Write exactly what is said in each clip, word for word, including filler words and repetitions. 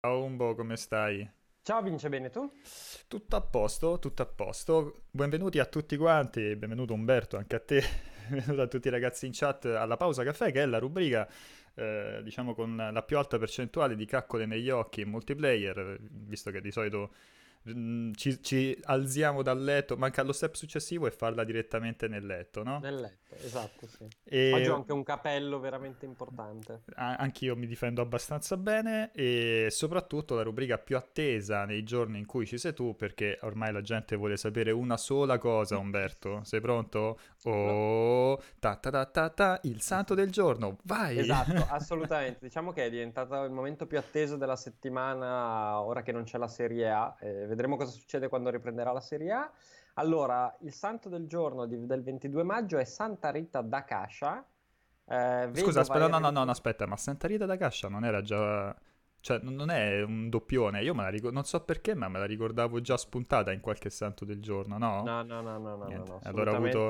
Ciao Umbo, come stai? Ciao Vince, bene tu? Tutto a posto, tutto a posto. Benvenuti a tutti quanti, benvenuto Umberto, anche a te, benvenuto a tutti i ragazzi in chat alla Pausa Caffè, che è la rubrica eh, diciamo con la più alta percentuale di caccole negli occhi in multiplayer, visto che di solito mh, ci, ci alziamo dal letto, manca lo step successivo e farla direttamente nel letto, no? Nel letto, esatto, sì. E... oggi ho anche un capello veramente importante. Anch'io mi difendo abbastanza bene e soprattutto la rubrica più attesa nei giorni in cui ci sei tu, perché ormai la gente vuole sapere una sola cosa, Umberto. Sei pronto? Oh, ta ta ta ta ta, il santo del giorno, vai! Esatto, assolutamente. Diciamo che è diventato il momento più atteso della settimana, ora che non c'è la Serie A. Eh, vedremo cosa succede quando riprenderà la Serie A. Allora, il santo del giorno di, del ventidue maggio è Santa Rita da Cascia. Eh, Scusa, aspetta, no, no, no, no, aspetta, ma Santa Rita da Cascia non era già... cioè, non è un doppione, io me la ricordo, non so perché, ma me la ricordavo già spuntata in qualche santo del giorno, no? No, no, no, no, no, no, no allora ho avuto,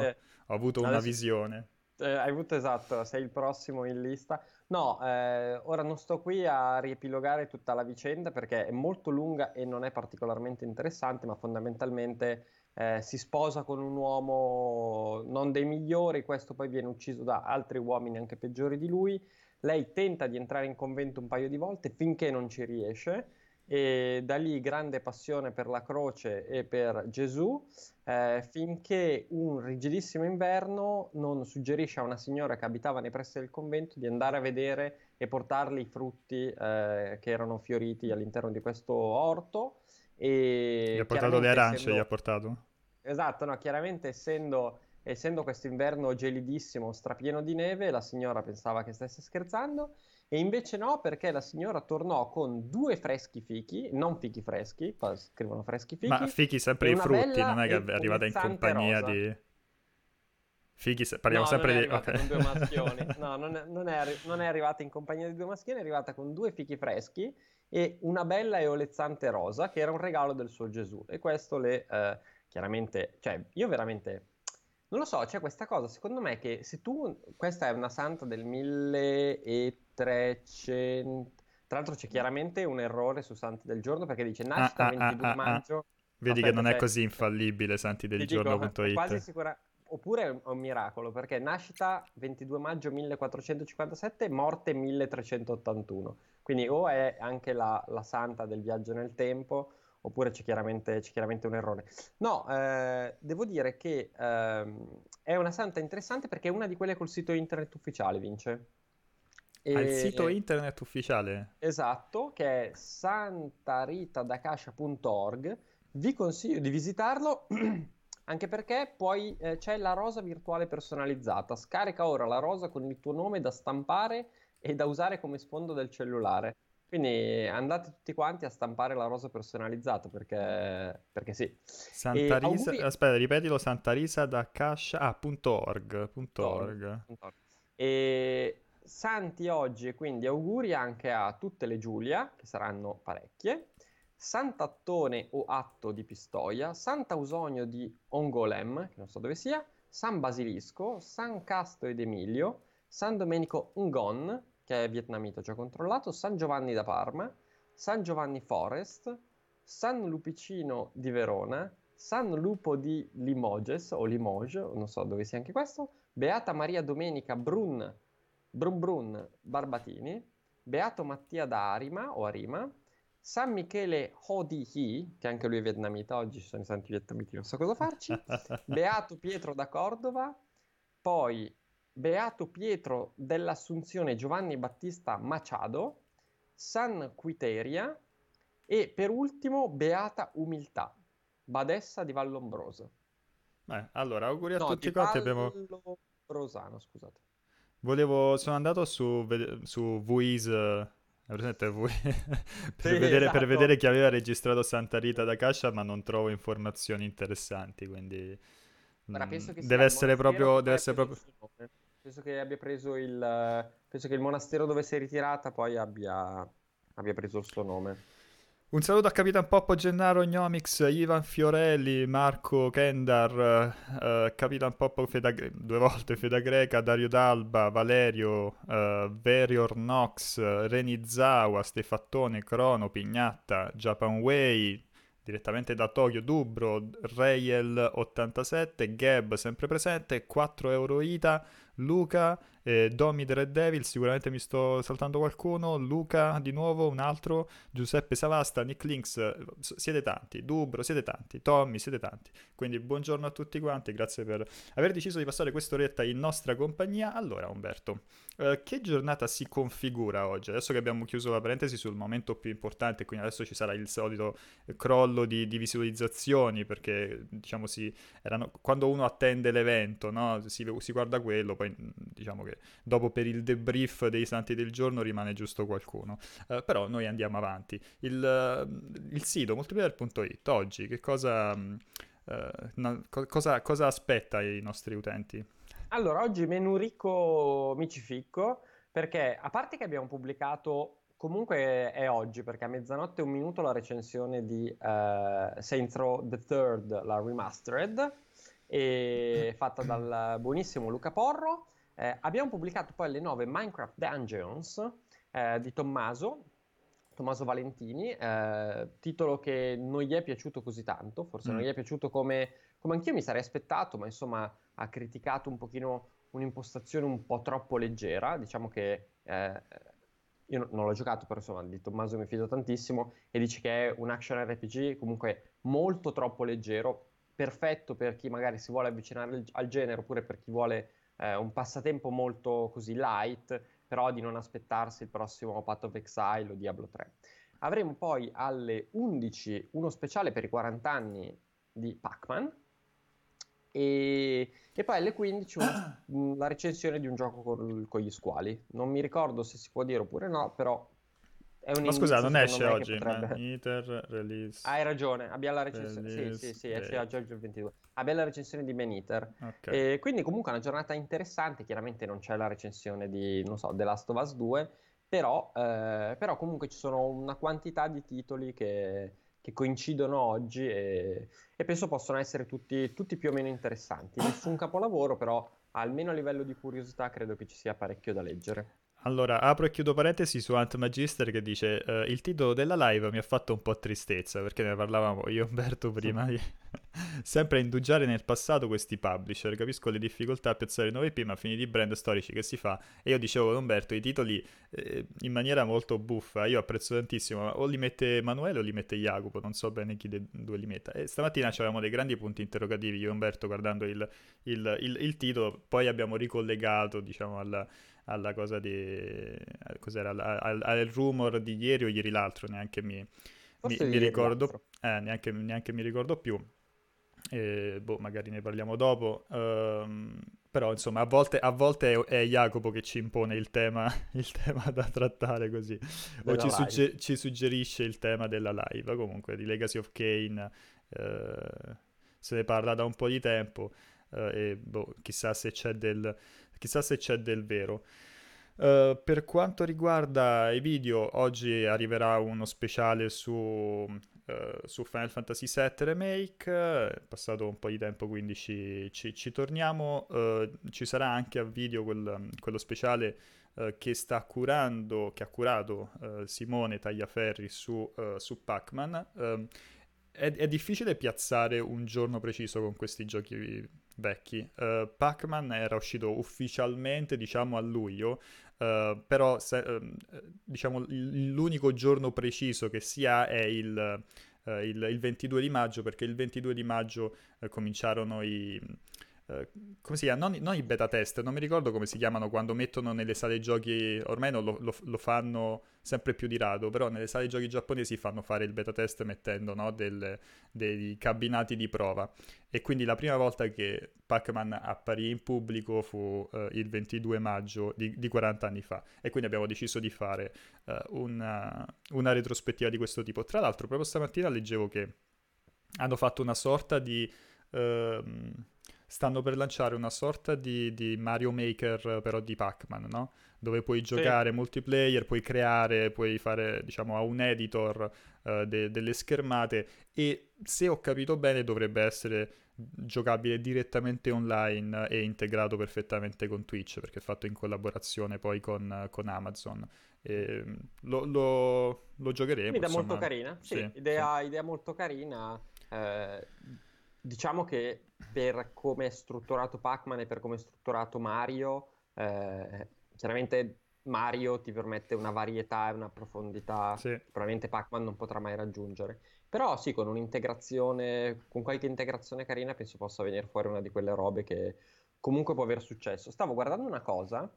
ho avuto no, una adesso... visione. Eh, hai avuto, esatto, sei il prossimo in lista. No, eh, ora non sto qui a riepilogare tutta la vicenda perché è molto lunga e non è particolarmente interessante, ma fondamentalmente eh, si sposa con un uomo non dei migliori, questo poi viene ucciso da altri uomini anche peggiori di lui, lei tenta di entrare in convento un paio di volte finché non ci riesce e da lì grande passione per la croce e per Gesù, eh, finché un rigidissimo inverno non suggerisce a una signora che abitava nei pressi del convento di andare a vedere e portarle i frutti eh, che erano fioriti all'interno di questo orto. E gli ha portato le arance, essendo... gli ha portato? Esatto, no, chiaramente essendo... essendo quest'inverno gelidissimo, strapieno di neve, la signora pensava che stesse scherzando e invece no, perché la signora tornò con due freschi fichi, non fichi freschi, scrivono freschi fichi. Ma fichi sempre i frutti, non è che è arrivata in compagnia rosa. Di... Fichi, se... parliamo no, sempre di... Okay. Con due maschioni. No, non è, non, è arri- non è arrivata in compagnia di due maschioni, è arrivata con due fichi freschi e una bella e olezzante rosa, che era un regalo del suo Gesù. E questo le... Eh, chiaramente... cioè, io veramente... non lo so, c'è cioè questa cosa, secondo me che se tu, questa è una santa del milletrecento, tra l'altro c'è chiaramente un errore su Santi del Giorno perché dice nascita ah, ventidue ah, maggio. Ah, ah. Vedi aspetta, che non è così infallibile santi del giorno punto it. Quasi sicura, oppure è un miracolo perché nascita ventidue maggio millequattrocentocinquantasette, morte milletrecentottantuno, quindi o è anche la, la santa del viaggio nel tempo... oppure c'è chiaramente, c'è chiaramente un errore. No, eh, devo dire che eh, è una santa interessante perché è una di quelle col sito internet ufficiale, Vince. E, al sito internet ufficiale? Esatto, che è santa rita da casha punto org. Vi consiglio di visitarlo anche perché poi eh, c'è la rosa virtuale personalizzata. Scarica ora la rosa con il tuo nome da stampare e da usare come sfondo del cellulare. Quindi andate tutti quanti a stampare la rosa personalizzata perché, perché sì. Santa Risa, auguri... aspetta, ripetilo, santa risa da cascia punto org. Ah, e santi oggi, quindi auguri anche a tutte le Giulia, che saranno parecchie, Sant'Attone o Atto di Pistoia, Sant'Ausonio di Ongolem, che non so dove sia, San Basilisco, San Casto ed Emilio, San Domenico Ngon, che è vietnamita, già controllato, San Giovanni da Parma, San Giovanni Forest, San Lupicino di Verona, San Lupo di Limoges, o Limoges, non so dove sia anche questo, Beata Maria Domenica Brun, Brun, Brun Barbatini, Beato Mattia da Arima, o Arima, San Michele Ho, che anche lui è vietnamita, oggi ci sono i santi vietnamiti, non so cosa farci, Beato Pietro da Cordova, poi... Beato Pietro dell'Assunzione, Giovanni Battista Maciado, San Quiteria e per ultimo Beata Umiltà, badessa di Vallombroso. Beh, allora auguri a no, tutti quanti. Abbiamo... Vallobrosano, scusate. Volevo, sono andato su, su Vuiz... presente voi per, sì, vedere, esatto. Per vedere chi aveva registrato Santa Rita da Cascia, ma non trovo informazioni interessanti, quindi... Ora, penso che deve essere proprio... Deve essere proprio... Penso che abbia preso il... Penso che il monastero dove si è ritirata poi abbia, abbia preso il suo nome. Un saluto a Capitan Poppo, Gennaro Gnomix, Ivan Fiorelli, Marco Kendar, eh, Capitan Poppo Feda, due volte Feda Greca, Dario D'Alba, Valerio, eh, Verior Nox, Renizawa, Stefattone, Crono, Pignatta, Japanway, direttamente da Tokyo, Dubro, Rayel ottantasette, Gab sempre presente, quattro euro Ita, Luca, eh, Domi the Red Devil, sicuramente mi sto saltando qualcuno, Luca di nuovo, un altro, Giuseppe Savasta, Nick Links, siete tanti, Dubro siete tanti, Tommy siete tanti, quindi buongiorno a tutti quanti, grazie per aver deciso di passare quest'oretta in nostra compagnia. Allora Umberto, eh, che giornata si configura oggi? Adesso che abbiamo chiuso la parentesi sul momento più importante, quindi adesso ci sarà il solito crollo di, di visualizzazioni, perché diciamo si, erano, quando uno attende l'evento, no? si, si guarda quello, poi diciamo che dopo per il debrief dei Santi del Giorno rimane giusto qualcuno, eh, però noi andiamo avanti. Il, il sito multiplayer punto it oggi che cosa, eh, no, co- cosa, cosa aspetta i nostri utenti? Allora oggi menu ricco micificco, perché a parte che abbiamo pubblicato, comunque è oggi perché a mezzanotte e un minuto, la recensione di eh, Saints Row the Third, la Remastered, e fatta dal buonissimo Luca Porro. Eh, abbiamo pubblicato poi alle nove Minecraft Dungeons eh, di Tommaso Tommaso Valentini, eh, titolo che non gli è piaciuto così tanto, forse mm. non gli è piaciuto come, come anch'io mi sarei aspettato, ma insomma ha criticato un pochino un'impostazione un po' troppo leggera, diciamo che eh, io non l'ho giocato, però insomma di Tommaso mi fido tantissimo, e dice che è un action R P G comunque molto troppo leggero, perfetto per chi magari si vuole avvicinare al genere, oppure per chi vuole eh, un passatempo molto così light, però di non aspettarsi il prossimo Path of Exile o Diablo tre. Avremo poi alle undici uno speciale per i quaranta anni di Pac-Man, e, e poi alle quindici un, la recensione di un gioco con, con gli squali. Non mi ricordo se si può dire oppure no, però... Ma scusa, non esce oggi, potrebbe... Eater, release... Hai ragione, abbiamo la recensione, release, sì, sì, sì, esce oggi il ventidue. Abbiamo la recensione di Man Eater, okay. E quindi comunque è una giornata interessante, chiaramente non c'è la recensione di, non so, The Last of Us due, però, eh, però comunque ci sono una quantità di titoli che, che coincidono oggi e, e penso possono essere tutti, tutti più o meno interessanti. Nessun capolavoro, però almeno a livello di curiosità credo che ci sia parecchio da leggere. Allora, apro e chiudo parentesi su Ant Magister che dice eh, il titolo della live mi ha fatto un po' tristezza, perché ne parlavamo io e Umberto prima, sì. Sempre a indugiare nel passato questi publisher, capisco le difficoltà a piazzare nuovi I P, ma fini di brand storici che si fa, e io dicevo con Umberto i titoli eh, in maniera molto buffa, io apprezzo tantissimo, ma o li mette Emanuele o li mette Jacopo, non so bene chi dei due li metta, e stamattina avevamo dei grandi punti interrogativi io e Umberto guardando il, il, il, il titolo, poi abbiamo ricollegato diciamo al... alla cosa di... cos'era? Al, al, al rumor di ieri o ieri l'altro, neanche mi, mi, mi ricordo, eh, neanche, neanche mi ricordo più, e, boh, magari ne parliamo dopo, um, però insomma a volte, a volte è, è Jacopo che ci impone il tema, il tema da trattare così, o ci, sugge- ci suggerisce il tema della live, comunque di Legacy of Kane, eh, se ne parla da un po' di tempo, eh, e boh, chissà se c'è del... Chissà se c'è del vero. Uh, per quanto riguarda i video, oggi arriverà uno speciale su, uh, su Final Fantasy sette Remake. È passato un po' di tempo, quindi ci, ci, ci torniamo. Uh, ci sarà anche a video quel, quello speciale uh, che sta curando, che ha curato uh, Simone Tagliaferri su, uh, su Pac-Man. Uh, è, è difficile piazzare un giorno preciso con questi giochi vecchi. Uh, Pac-Man era uscito ufficialmente diciamo a luglio, uh, però se, uh, diciamo l'unico giorno preciso che si ha è il, uh, il, il ventidue di maggio, perché il ventidue di maggio uh, cominciarono i Uh, come si chiama? Non, non i beta test, non mi ricordo come si chiamano quando mettono nelle sale giochi, ormai non lo, lo, lo fanno sempre più di rado, però nelle sale giochi giapponesi fanno fare il beta test mettendo no, del, dei cabinati di prova, e quindi la prima volta che Pac-Man apparì in pubblico fu uh, il ventidue maggio di, di quaranta anni fa, e quindi abbiamo deciso di fare uh, una, una retrospettiva di questo tipo. Tra l'altro proprio stamattina leggevo che hanno fatto una sorta di... Uh, stanno per lanciare una sorta di, di Mario Maker, però di Pac-Man, no? Dove puoi giocare, sì, multiplayer, puoi creare, puoi fare, diciamo, a un editor uh, de- delle schermate, e se ho capito bene dovrebbe essere giocabile direttamente online e integrato perfettamente con Twitch, perché è fatto in collaborazione poi con, con Amazon. E lo, lo, lo giocheremo. Idea insomma. molto carina, sì, sì, idea, sì. idea molto carina. Eh, diciamo che per come è strutturato Pac-Man e per come è strutturato Mario, eh, chiaramente Mario ti permette una varietà e una profondità, sì, che probabilmente Pac-Man non potrà mai raggiungere. Però sì, con un'integrazione, con qualche integrazione carina, penso possa venire fuori una di quelle robe che comunque può aver successo. Stavo guardando una cosa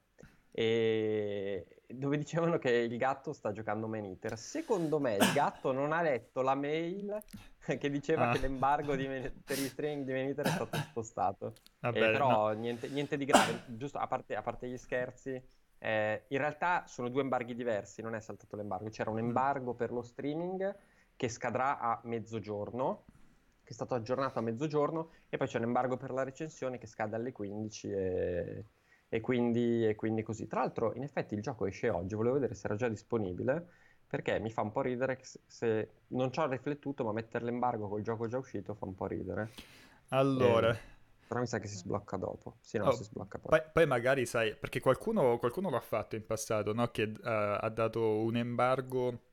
e dove dicevano che il gatto sta giocando Man Eater. Secondo me il gatto non ha letto la mail che diceva ah. che l'embargo di Man- per i streaming di Man Eater è stato spostato. Vabbè, eh, però no. niente, niente di grave, giusto, a parte, a parte gli scherzi. Eh, in realtà sono due embarghi diversi, non è saltato l'embargo. C'era un embargo per lo streaming che scadrà a mezzogiorno, che è stato aggiornato a mezzogiorno, e poi c'è un embargo per la recensione che scade alle quindici e... E quindi, e quindi così. Tra l'altro, in effetti, il gioco esce oggi. Volevo vedere se era già disponibile, perché mi fa un po' ridere. Se non ci ho riflettuto, ma mettere l'embargo col gioco già uscito fa un po' ridere. Allora, eh, però mi sa che si sblocca dopo. Sì, no, oh, si sblocca poi. poi. Poi magari, sai, perché qualcuno, qualcuno l'ha fatto in passato, no? Che uh, ha dato un embargo.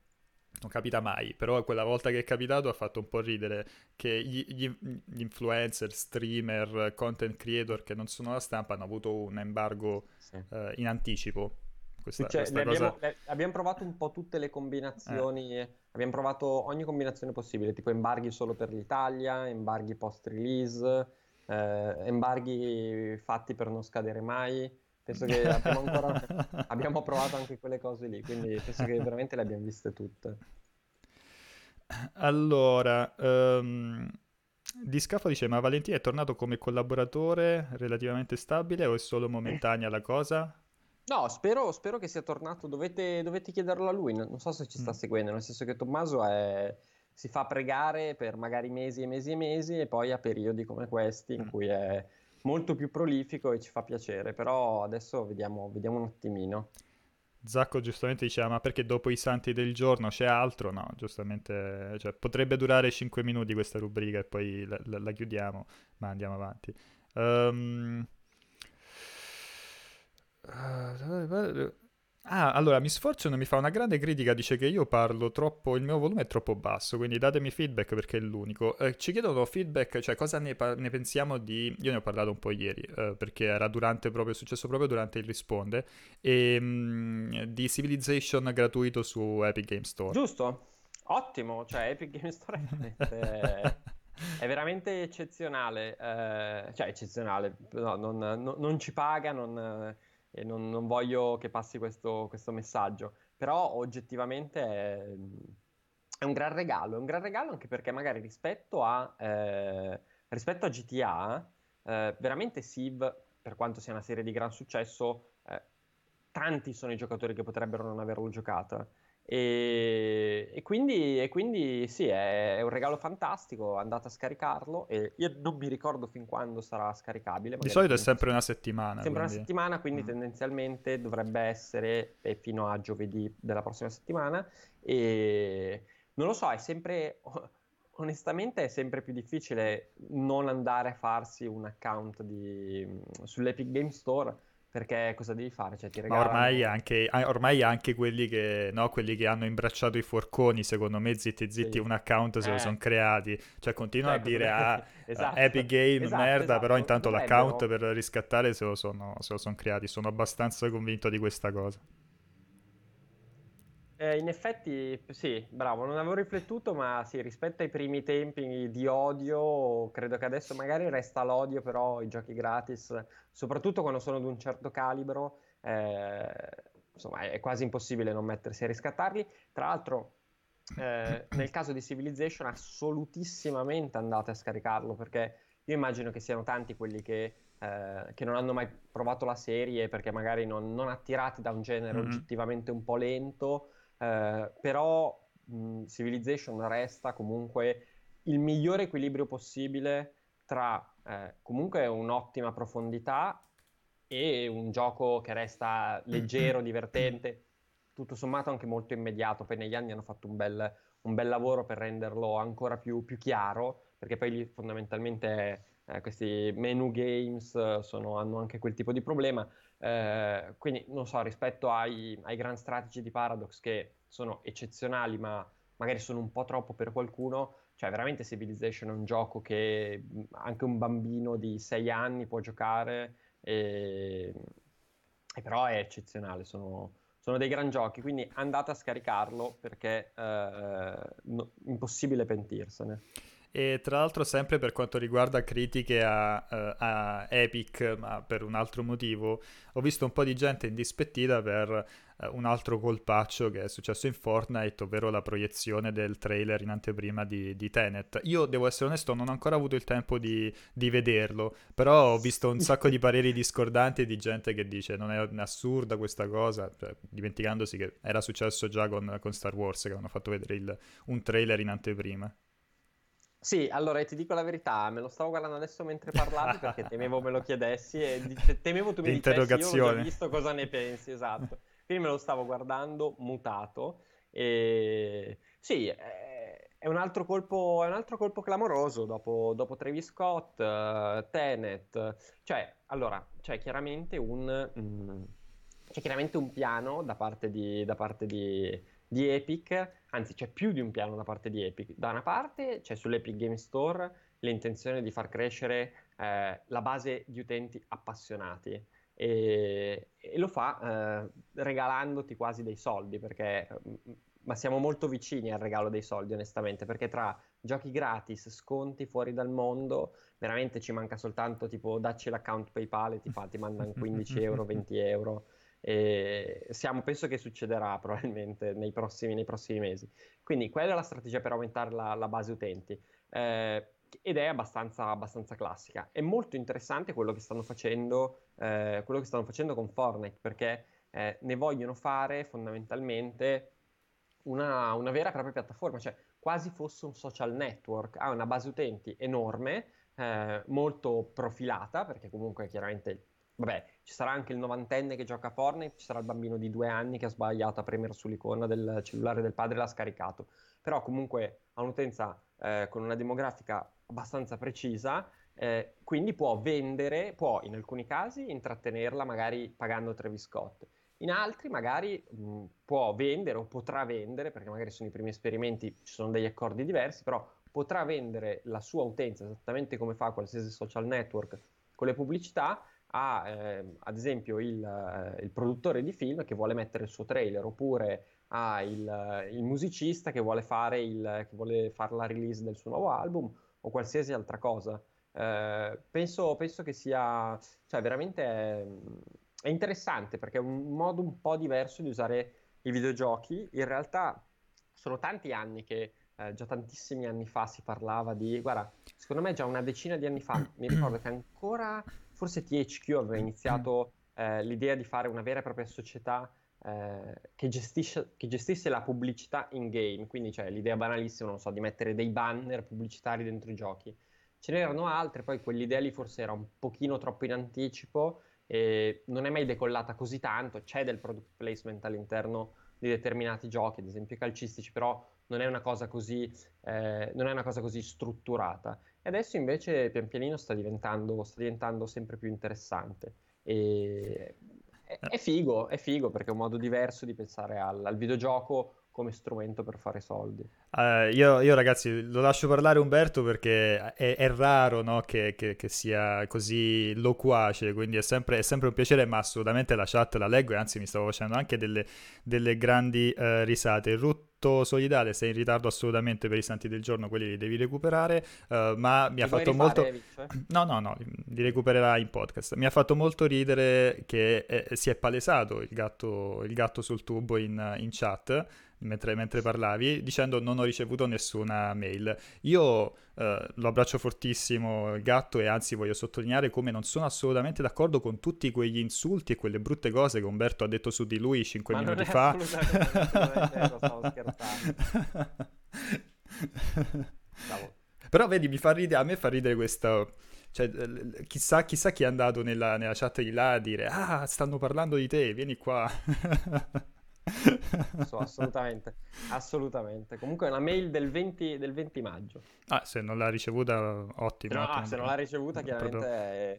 Non capita mai, però quella volta che è capitato ha fatto un po' ridere, che gli, gli, gli influencer, streamer, content creator che non sono la stampa hanno avuto un embargo, sì, eh, in anticipo. Questa, cioè, questa cosa... abbiamo, le, abbiamo provato un po' tutte le combinazioni, eh. abbiamo provato ogni combinazione possibile, tipo embarghi solo per l'Italia, embarghi post-release, eh, embarghi fatti per non scadere mai. Penso che abbiamo ancora abbiamo provato anche quelle cose lì, quindi penso che veramente le abbiamo viste tutte. Allora, um, Di Scafo dice: ma Valentina è tornato come collaboratore relativamente stabile o è solo momentanea la cosa? No, spero, spero che sia tornato, dovete, dovete chiederlo a lui, non so se ci sta mm. seguendo, nel senso che Tommaso è... si fa pregare per magari mesi e mesi e mesi e poi ha periodi come questi in mm. cui è... molto più prolifico e ci fa piacere, però adesso vediamo, vediamo un attimino. Zacco giustamente diceva: ma perché dopo i Santi del Giorno c'è altro? No, giustamente, cioè, potrebbe durare cinque minuti questa rubrica e poi la, la, la chiudiamo, ma andiamo avanti. Um... Ah, allora, Miss Fortune mi fa una grande critica, dice che io parlo troppo, il mio volume è troppo basso, quindi datemi feedback perché è l'unico. Eh, ci chiedono feedback, cioè cosa ne, pa- ne pensiamo di... Io ne ho parlato un po' ieri, eh, perché era durante proprio, è successo proprio durante il Risponde, e, mh, di Civilization gratuito su Epic Game Store. Giusto, ottimo, cioè Epic Game Store è veramente, è veramente eccezionale, eh, cioè eccezionale, no, non, non, non ci paga, non... e non, non voglio che passi questo, questo messaggio, però oggettivamente è, è un gran regalo, è un gran regalo anche perché magari rispetto a, eh, rispetto a G T A, eh, veramente Civ, per quanto sia una serie di gran successo, eh, tanti sono i giocatori che potrebbero non averlo giocata, e, e, quindi, e quindi sì, è, è un regalo fantastico, andate a scaricarlo, e io non mi ricordo fin quando sarà scaricabile, di solito è sempre una settimana sempre quindi. una settimana quindi mm. tendenzialmente dovrebbe essere eh, fino a giovedì della prossima settimana, e non lo so, è sempre onestamente è sempre più difficile non andare a farsi un account di, sull'Epic Game Store. Perché cosa devi fare? Cioè, ti regalano... Ma ormai anche, ormai anche quelli che, no, quelli che hanno imbracciato i forconi, secondo me, zitti zitti, sì, un account se eh. lo sono creati. Cioè, continua ecco, a dire ah, esatto. Epic Game, esatto, merda, esatto. Però intanto Dovrebbero. l'account per riscattare se lo sono, se lo sono creati. Sono abbastanza convinto di questa cosa. Eh, in effetti, sì, bravo, non avevo riflettuto, ma sì, rispetto ai primi tempi di odio, credo che adesso magari resta l'odio, però i giochi gratis, soprattutto quando sono di un certo calibro, eh, insomma, è quasi impossibile non mettersi a riscattarli. Tra l'altro, eh, nel caso di Civilization, assolutissimamente andate a scaricarlo, perché io immagino che siano tanti quelli che... Eh, che non hanno mai provato la serie perché magari non, non attirati da un genere mm-hmm. oggettivamente un po' lento, eh, però mh, Civilization resta comunque il migliore equilibrio possibile tra eh, comunque un'ottima profondità e un gioco che resta leggero, divertente, tutto sommato anche molto immediato. Poi negli anni hanno fatto un bel, un bel lavoro per renderlo ancora più, più chiaro, perché poi lì fondamentalmente eh, questi menu games sono, hanno anche quel tipo di problema, eh, quindi non so, rispetto ai, ai grand strategy di Paradox, che sono eccezionali ma magari sono un po' troppo per qualcuno, cioè veramente Civilization è un gioco che anche un bambino di sei anni può giocare, e, e però è eccezionale, sono, sono dei gran giochi, quindi andate a scaricarlo perché eh, no, impossibile pentirsene. E tra l'altro, sempre per quanto riguarda critiche a, a Epic, ma per un altro motivo, ho visto un po' di gente indispettita per un altro colpaccio che è successo in Fortnite, ovvero la proiezione del trailer in anteprima di, di Tenet. Io devo essere onesto, non ho ancora avuto il tempo di, di vederlo, però ho visto un sacco di pareri discordanti di gente che dice non è assurda questa cosa, cioè, dimenticandosi che era successo già con, con Star Wars, che hanno fatto vedere il, un trailer in anteprima. Sì, allora ti dico la verità, me lo stavo guardando adesso mentre parlavi perché temevo me lo chiedessi e dice, temevo tu mi dicessi io ho già visto cosa ne pensi, esatto, quindi me lo stavo guardando mutato e sì, è un altro colpo, è un altro colpo clamoroso dopo, dopo Travis Scott, uh, Tenet, cioè allora c'è chiaramente un mm, c'è chiaramente un piano da parte di, da parte di di Epic, anzi c'è più di un piano da parte di Epic. Da una parte c'è sull'Epic Game Store l'intenzione di far crescere eh, la base di utenti appassionati e, e lo fa eh, regalandoti quasi dei soldi, perché ma siamo molto vicini al regalo dei soldi onestamente, perché tra giochi gratis, sconti fuori dal mondo, veramente ci manca soltanto tipo dacci l'account PayPal e ti, fa, ti mandano quindici euro, venti euro. E siamo, penso che succederà probabilmente nei prossimi, nei prossimi mesi, quindi quella è la strategia per aumentare la, la base utenti eh, ed è abbastanza, abbastanza classica. È molto interessante quello che stanno facendo eh, quello che stanno facendo con Fortnite, perché eh, ne vogliono fare fondamentalmente una, una vera e propria piattaforma, cioè quasi fosse un social network. Ha una base utenti enorme, eh, molto profilata, perché comunque chiaramente vabbè, ci sarà anche il novantenne che gioca a Fortnite, ci sarà il bambino di due anni che ha sbagliato a premere sull'icona del cellulare del padre e l'ha scaricato. Però comunque ha un'utenza eh, con una demografica abbastanza precisa, eh, quindi può vendere, può in alcuni casi intrattenerla magari pagando Travis Scott. In altri magari mh, può vendere o potrà vendere, perché magari sono i primi esperimenti, ci sono degli accordi diversi, però potrà vendere la sua utenza esattamente come fa qualsiasi social network con le pubblicità, ha eh, ad esempio il, eh, il produttore di film che vuole mettere il suo trailer, oppure ha il, il musicista che vuole fare il, che vuole fare la release del suo nuovo album o qualsiasi altra cosa. Eh, penso, penso che sia, cioè veramente è, è interessante, perché è un modo un po' diverso di usare i videogiochi. In realtà sono tanti anni che Eh, già tantissimi anni fa si parlava di, guarda, secondo me già una decina di anni fa, mi ricordo che ancora forse T H Q aveva iniziato eh, l'idea di fare una vera e propria società eh, che, gestisce, che gestisse la pubblicità in game, quindi cioè, l'idea banalissima, non so, di mettere dei banner pubblicitari dentro i giochi. Ce n'erano altre, poi quell'idea lì forse era un pochino troppo in anticipo e non è mai decollata così tanto. C'è del product placement all'interno di determinati giochi, ad esempio i calcistici, però non è una cosa così, eh, non è una cosa così strutturata. E adesso invece pian pianino sta diventando, sta diventando sempre più interessante. E è, è figo, è figo perché è un modo diverso di pensare al, al videogioco come strumento per fare soldi. Uh, io, io ragazzi lo lascio parlare Umberto, perché è, è raro, no, che, che, che sia così loquace, quindi è sempre, è sempre un piacere, ma assolutamente la chat la leggo e anzi mi stavo facendo anche delle, delle grandi uh, risate. Rutto solidale, sei in ritardo assolutamente per i Santi del Giorno, quelli li devi recuperare, uh, ma mi Ti ha fatto molto Vince? no no no li recupererà in podcast. Mi ha fatto molto ridere che eh, si è palesato il gatto, il gatto sul tubo in, in chat Mentre, mentre parlavi, dicendo non ho ricevuto nessuna mail. Io eh, lo abbraccio fortissimo il gatto, e anzi voglio sottolineare come non sono assolutamente d'accordo con tutti quegli insulti e quelle brutte cose che Umberto ha detto su di lui cinque Ma minuti fa. Vero, stavo scherzando. Però vedi, mi fa ridere, a me fa ridere questa Cioè, chissà, chissà chi è andato nella, nella chat di là a dire: ah, stanno parlando di te, vieni qua. So, assolutamente, assolutamente. Comunque è una mail del venti, del venti maggio. Ah, se non l'ha ricevuta, ottimo. No, ah, se non l'ha ricevuta, chiaramente è,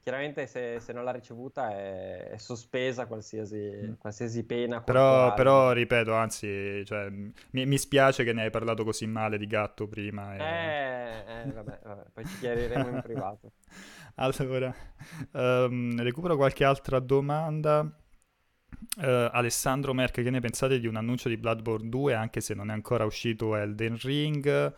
chiaramente se, se non l'ha ricevuta è, è sospesa qualsiasi, qualsiasi pena. Però, però ripeto, anzi, cioè, mi, mi spiace che ne hai parlato così male di gatto prima. E... Eh, eh vabbè, vabbè, poi ci chiariremo in privato. Allora, um, recupero qualche altra domanda. Uh, Alessandro Merck, che ne pensate di un annuncio di Bloodborne due, anche se non è ancora uscito Elden Ring?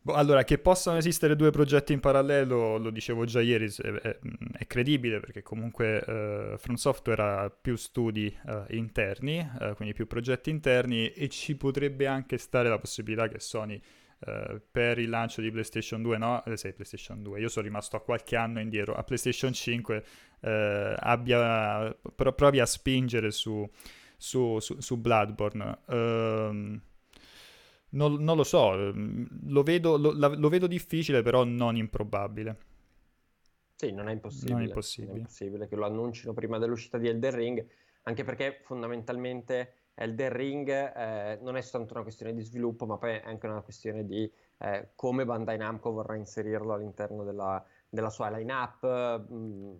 Boh, allora, che possano esistere due progetti in parallelo, lo dicevo già ieri, è, è, è credibile, perché comunque uh, From Software ha più studi uh, interni, uh, quindi più progetti interni, e ci potrebbe anche stare la possibilità che Sony Uh, per il lancio di PlayStation due, no, sei PlayStation due, io sono rimasto a qualche anno indietro, a PlayStation cinque uh, abbia, pro- provi a spingere su, su, su, su Bloodborne. Uh, non, non lo so, lo vedo, lo, la, lo vedo difficile, però non improbabile. Sì, non è impossibile. Non è impossibile. Non è impossibile che lo annuncino prima dell'uscita di Elden Ring, anche perché fondamentalmente Elden Ring eh, non è soltanto una questione di sviluppo, ma poi è anche una questione di eh, come Bandai Namco vorrà inserirlo all'interno della, della sua line-up. Mm,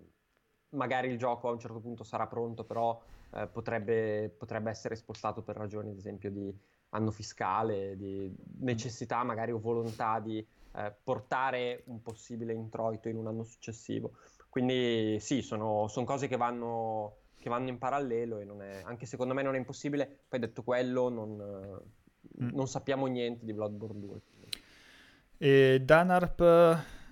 magari il gioco a un certo punto sarà pronto, però eh, potrebbe, potrebbe essere spostato per ragioni, ad esempio, di anno fiscale, di necessità magari o volontà di eh, portare un possibile introito in un anno successivo. Quindi sì, sono, sono cose che vanno... che vanno in parallelo, e non è, anche secondo me non è impossibile. Poi, detto quello, non, non sappiamo niente di Bloodborne due. E Danarp,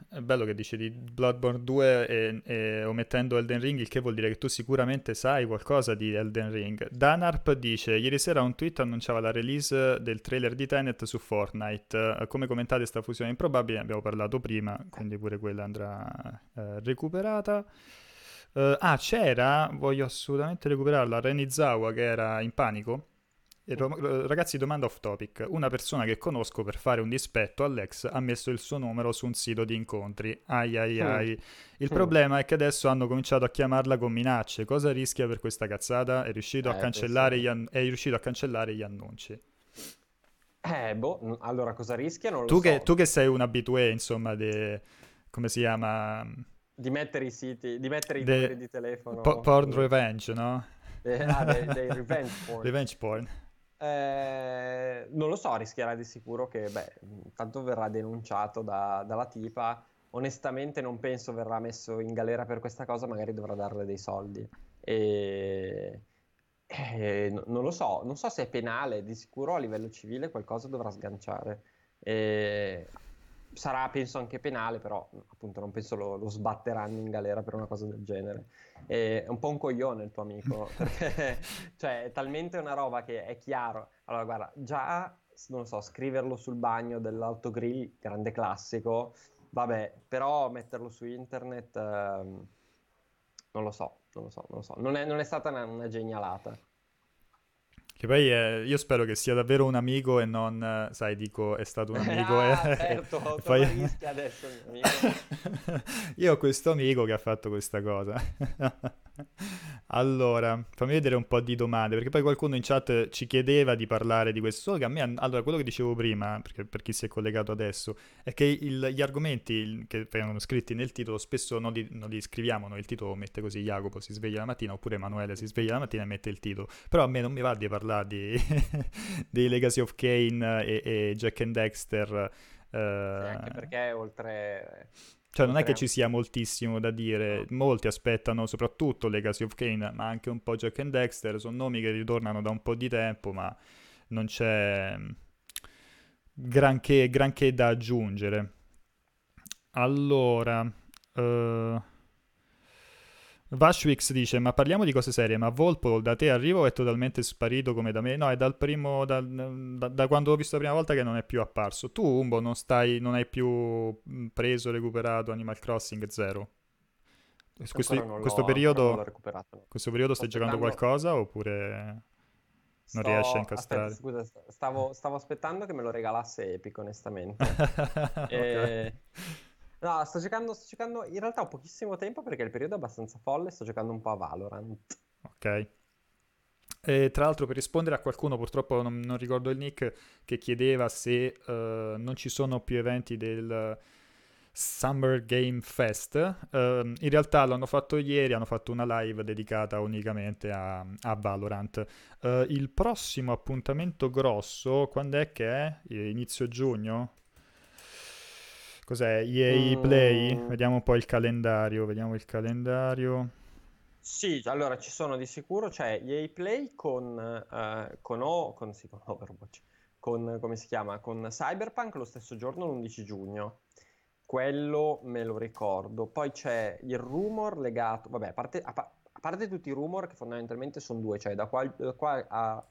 è bello che dice di Bloodborne due e, e omettendo Elden Ring, il che vuol dire che tu sicuramente sai qualcosa di Elden Ring. Danarp dice: ieri sera un tweet annunciava la release del trailer di Tenet su Fortnite, come commentate sta fusione improbabile? Ne abbiamo parlato prima, quindi pure quella andrà eh, recuperata. Uh, ah, c'era, voglio assolutamente recuperarla, Renizawa che era in panico. E, ragazzi, domanda off topic: una persona che conosco, per fare un dispetto all'ex, ha messo il suo numero su un sito di incontri. Ai ai ai. Il mm. problema è che adesso hanno cominciato a chiamarla con minacce. Cosa rischia per questa cazzata? È riuscito, eh, a, cancellare gli an- è riuscito a cancellare gli annunci. Eh, boh, allora cosa rischia? Non lo tu, so. Che, tu che sei un abitué, insomma, de... come si chiama... di mettere i siti, di mettere i numeri di telefono. Po- porn revenge, no? Eh, ah, dei, dei revenge porn. Revenge porn. Eh, non lo so, rischierà di sicuro che, beh, tanto verrà denunciato da, dalla tipa. Onestamente non penso verrà messo in galera per questa cosa, magari dovrà darle dei soldi. E... Eh, non lo so, non so se è penale, di sicuro a livello civile qualcosa dovrà sganciare. E... sarà, penso, anche penale, però appunto non penso lo, lo sbatteranno in galera per una cosa del genere. È un po' un coglione il tuo amico, perché cioè è talmente una roba che è chiaro. Allora guarda, già, non lo so, scriverlo sul bagno dell'autogrill, grande classico, vabbè, però metterlo su internet, ehm, non lo so, non lo so, non lo so. Non è, non è stata una, una genialata. Che poi è, io spero che sia davvero un amico e non, sai, dico è stato un amico. Ah, e, certo, e poi... rischia adesso il mio amico. Io ho questo amico che ha fatto questa cosa. Allora, fammi vedere un po' di domande, perché poi qualcuno in chat ci chiedeva di parlare di questo, solo che a me, allora, quello che dicevo prima, perché per chi si è collegato adesso, è che il, gli argomenti che vengono scritti nel titolo spesso non li, non li scriviamo, noi il titolo mette così: Jacopo si sveglia la mattina, oppure Emanuele si sveglia la mattina e mette il titolo. Però a me non mi va di parlare di, di Legacy of Kane e, e Jack and Dexter. Eh, anche perché oltre... Cioè non è che ci sia moltissimo da dire, molti aspettano soprattutto Legacy of Kane, ma anche un po' Jack and Dexter, sono nomi che ritornano da un po' di tempo, ma non c'è granché, granché da aggiungere. Allora, uh... Vashwix dice: ma parliamo di cose serie, ma Volpol da te arrivo è totalmente sparito come da me? No, è dal primo, dal, da, da quando l'ho visto la prima volta che non è più apparso. Tu, Umbo, non stai, non hai più preso, recuperato Animal Crossing? Zero. Questo, questo periodo, questo periodo stai giocando qualcosa oppure non riesci a incastrare? Aspetta, scusa, stavo, stavo aspettando che me lo regalasse Epic, onestamente. Okay. E... No, sto giocando, sto giocando in realtà ho pochissimo tempo perché il periodo è abbastanza folle, sto giocando un po' a Valorant. Ok. E tra l'altro per rispondere a qualcuno, purtroppo non, non ricordo il nick, che chiedeva se uh, non ci sono più eventi del Summer Game Fest, uh, in realtà l'hanno fatto ieri, hanno fatto una live dedicata unicamente a, a Valorant. Uh, il prossimo appuntamento grosso quando è che è? Inizio giugno? Cos'è? E A Play? Mm. Vediamo un po' il calendario, vediamo il calendario. Sì, allora ci sono di sicuro, c'è cioè E A Play con uh, con, o, con, sì, con Overwatch, con come si chiama? Con Cyberpunk lo stesso giorno, l'undici giugno. Quello me lo ricordo. Poi c'è il rumor legato, vabbè, a parte, a, a parte tutti i rumor che fondamentalmente sono due, cioè da qua, da qua a,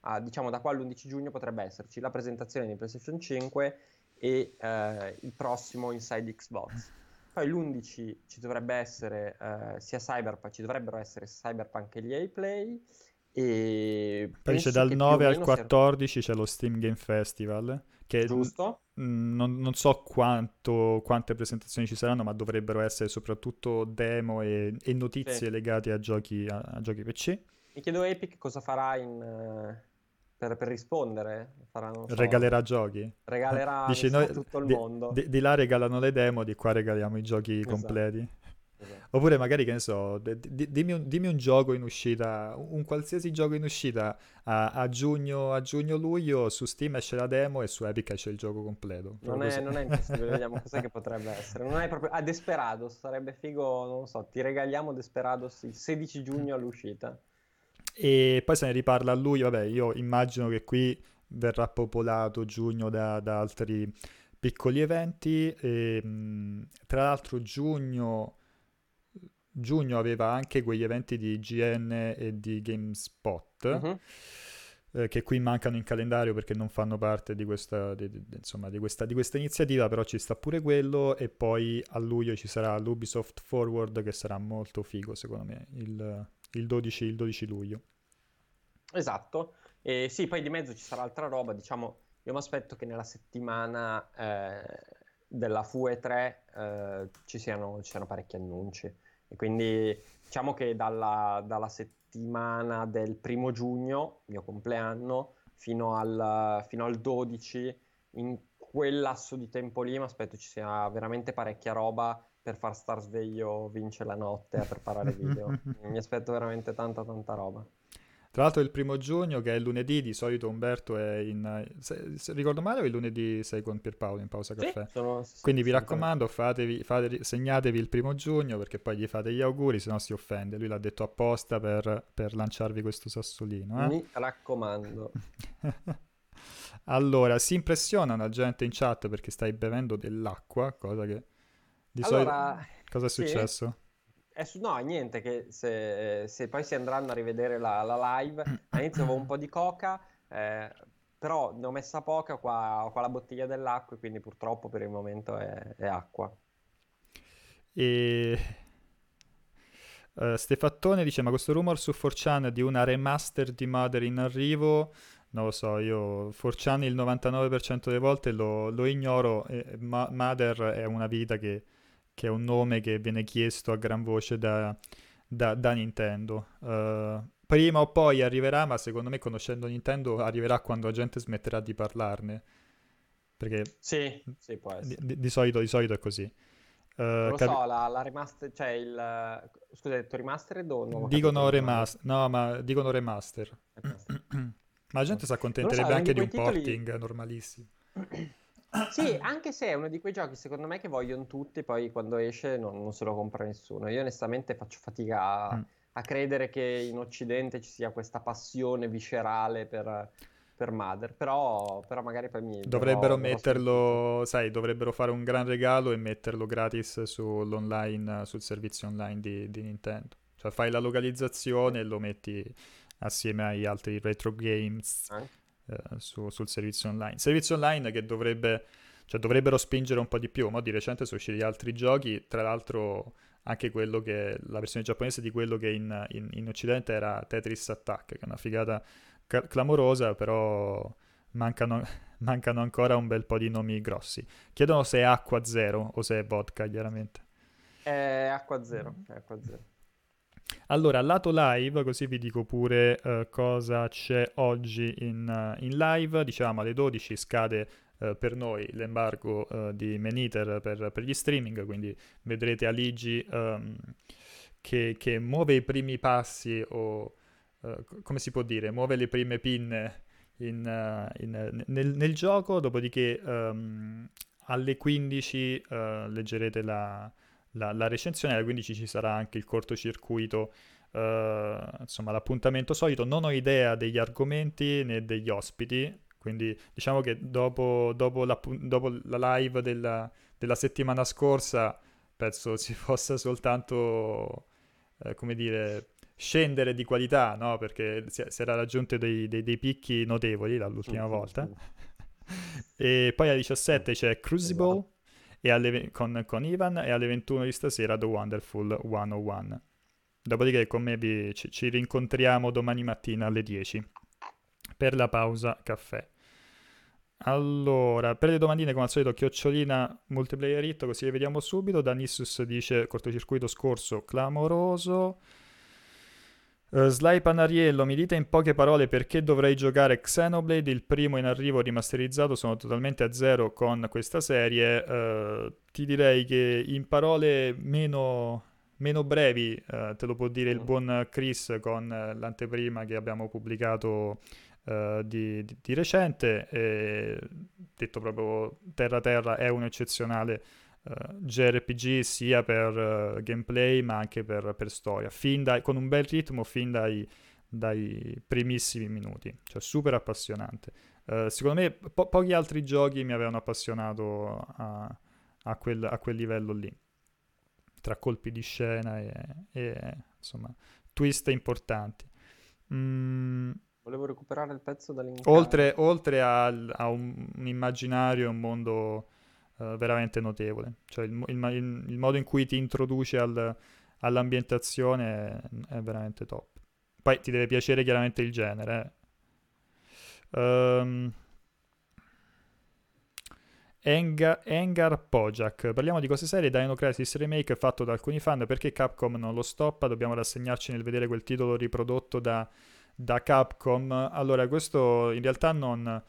a diciamo da qua all'undici giugno potrebbe esserci la presentazione di PlayStation cinque e eh, il prossimo Inside Xbox. Poi l'undici ci dovrebbe essere eh, sia Cyberpunk, ci dovrebbero essere Cyberpunk e gli E A Play. E poi c'è dal nove al quattordici c'è lo Steam Game Festival, che giusto? N- non, non so quanto, quante presentazioni ci saranno, ma dovrebbero essere soprattutto demo e, e notizie sì. legate a giochi, a, a giochi P C. Mi chiedo Epic cosa farà in... Uh... Per, per rispondere faranno, so, regalerà giochi, regalerà Dici, noi, tutto il di, mondo di, di là regalano le demo, di qua regaliamo i giochi esatto. completi esatto. Oppure magari che ne so di, di, dimmi, un, dimmi un gioco in uscita, un qualsiasi gioco in uscita a, a giugno a giugno luglio su Steam esce la demo e su Epic esce il gioco completo. Non è, non è impossibile. Vediamo cos'è che potrebbe essere. Non è proprio a Desperados, sarebbe figo, non so, ti regaliamo Desperados il sedici giugno all'uscita. E poi se ne riparla a luglio, vabbè, io immagino che qui verrà popolato giugno da, da altri piccoli eventi. E, tra l'altro giugno, giugno aveva anche quegli eventi di I G N e di GameSpot, uh-huh. eh, che qui mancano in calendario perché non fanno parte di questa, di, di, insomma, di questa, di questa iniziativa, però ci sta pure quello. E poi a luglio ci sarà l'Ubisoft Forward, che sarà molto figo secondo me, il... Il dodici, il dodici luglio. Esatto. E sì, poi di mezzo ci sarà altra roba. Diciamo, io mi aspetto che nella settimana eh, della F U E tre eh, ci siano, ci siano parecchi annunci. E quindi diciamo che dalla, dalla settimana del primo giugno, mio compleanno, fino al, fino al dodici, in quel lasso di tempo lì mi aspetto ci sia veramente parecchia roba per far star sveglio Vince la notte a preparare video. Mi aspetto veramente tanta tanta roba. Tra l'altro il primo giugno, che è lunedì, di solito Umberto è in... Se, se ricordo male o il lunedì sei con Pierpaolo in pausa caffè? Sì, sono, quindi sì, vi raccomando, fatevi, fate, segnatevi il primo giugno perché poi gli fate gli auguri, se no si offende. Lui l'ha detto apposta per, per lanciarvi questo sassolino. Eh? Mi raccomando. Allora, si impressiona la gente in chat perché stai bevendo dell'acqua, cosa che... Di allora, so... cosa è successo? È su... No, niente, che se, se poi si andranno a rivedere la, la live, all'inizio avevo un po' di coca, eh, però ne ho messa poca, qua, ho qua la bottiglia dell'acqua, quindi purtroppo per il momento è, è acqua. E... Uh, Stefattone dice, ma questo rumor su four chan di una remaster di Mother in arrivo... Non lo so, io four chan il novantanove percento delle volte lo, lo ignoro. Eh, ma, Mother è una vita che, che è un nome che viene chiesto a gran voce da, da, da Nintendo. Uh, prima o poi arriverà, ma secondo me conoscendo Nintendo arriverà quando la gente smetterà di parlarne. Perché sì, sì, può essere. Di, di, solito, di solito è così. Uh, lo cap- so, la, la remaster, cioè il... Scusa, hai detto remastered o nuovo? Dicono remaster, no, ma dicono remaster. remaster. Ma la gente si accontenterebbe so, anche di un titoli... porting normalissimo. Sì, anche se è uno di quei giochi, secondo me, che vogliono tutti, poi quando esce non, non se lo compra nessuno. Io onestamente faccio fatica a, mm. a credere che in Occidente ci sia questa passione viscerale per, per Mother, però, però magari poi mi... Dovrebbero però, metterlo, sai, dovrebbero fare un gran regalo e metterlo gratis sull'online, sul servizio online di, di Nintendo. Cioè fai la localizzazione e lo metti... assieme agli altri retro games eh? Eh, su, sul servizio online servizio online che dovrebbe cioè dovrebbero spingere un po' di più, ma di recente sono usciti altri giochi, tra l'altro anche quello che la versione giapponese di quello che in, in, in occidente era Tetris Attack, che è una figata clamorosa, però mancano mancano ancora un bel po' di nomi grossi. Chiedono se è acqua zero o se è vodka, chiaramente. È acqua zero, è acqua zero. Allora, lato live, così vi dico pure uh, cosa c'è oggi in, uh, in live. Diciamo alle dodici scade uh, per noi l'embargo uh, di Meniter per, per gli streaming, quindi vedrete Aligi um, che, che muove i primi passi o uh, come si può dire, muove le prime pinne in, uh, in, nel, nel gioco. Dopodiché um, alle quindici uh, leggerete la... La, la recensione, alle quindici ci sarà anche il cortocircuito, eh, insomma l'appuntamento solito. Non ho idea degli argomenti né degli ospiti, quindi diciamo che dopo, dopo, la, dopo la live della, della settimana scorsa penso si possa soltanto, eh, come dire, scendere di qualità, no? Perché si, si era raggiunto dei, dei, dei picchi notevoli dall'ultima volta. E poi alle diciassette c'è Crucible. E alle, con, con Ivan, e alle ventuno di stasera The Wonderful centouno. Dopodiché con me vi, ci, ci rincontriamo domani mattina alle dieci per la pausa caffè. Allora, per le domandine come al solito chiocciolina multiplayer punto it, così le vediamo subito. Danissus dice cortocircuito scorso clamoroso. Uh, Sly Panariello, mi dite in poche parole perché dovrei giocare Xenoblade, il primo in arrivo rimasterizzato, sono totalmente a zero con questa serie. Uh, ti direi che in parole meno, meno brevi uh, te lo può dire il buon Chris con uh, l'anteprima che abbiamo pubblicato uh, di, di, di recente, e, detto proprio terra terra, è un eccezionale Uh, J R P G sia per uh, gameplay ma anche per, per storia, fin dai, con un bel ritmo fin dai, dai primissimi minuti, cioè super appassionante. Uh, secondo me po- pochi altri giochi mi avevano appassionato a, a, quel, a quel livello lì, tra colpi di scena e, e insomma twist importanti. mm. Volevo recuperare il pezzo da linkare. oltre, oltre a, a un, un immaginario, un mondo Uh, veramente notevole, cioè il, il, il modo in cui ti introduce al, all'ambientazione è, è veramente top. Poi ti deve piacere chiaramente il genere. eh. um, Engar, Engar Pojak, parliamo di cose serie. Dino Crisis Remake fatto da alcuni fan, perché Capcom non lo stoppa? Dobbiamo rassegnarci nel vedere quel titolo riprodotto da, da Capcom. Allora, questo in realtà non,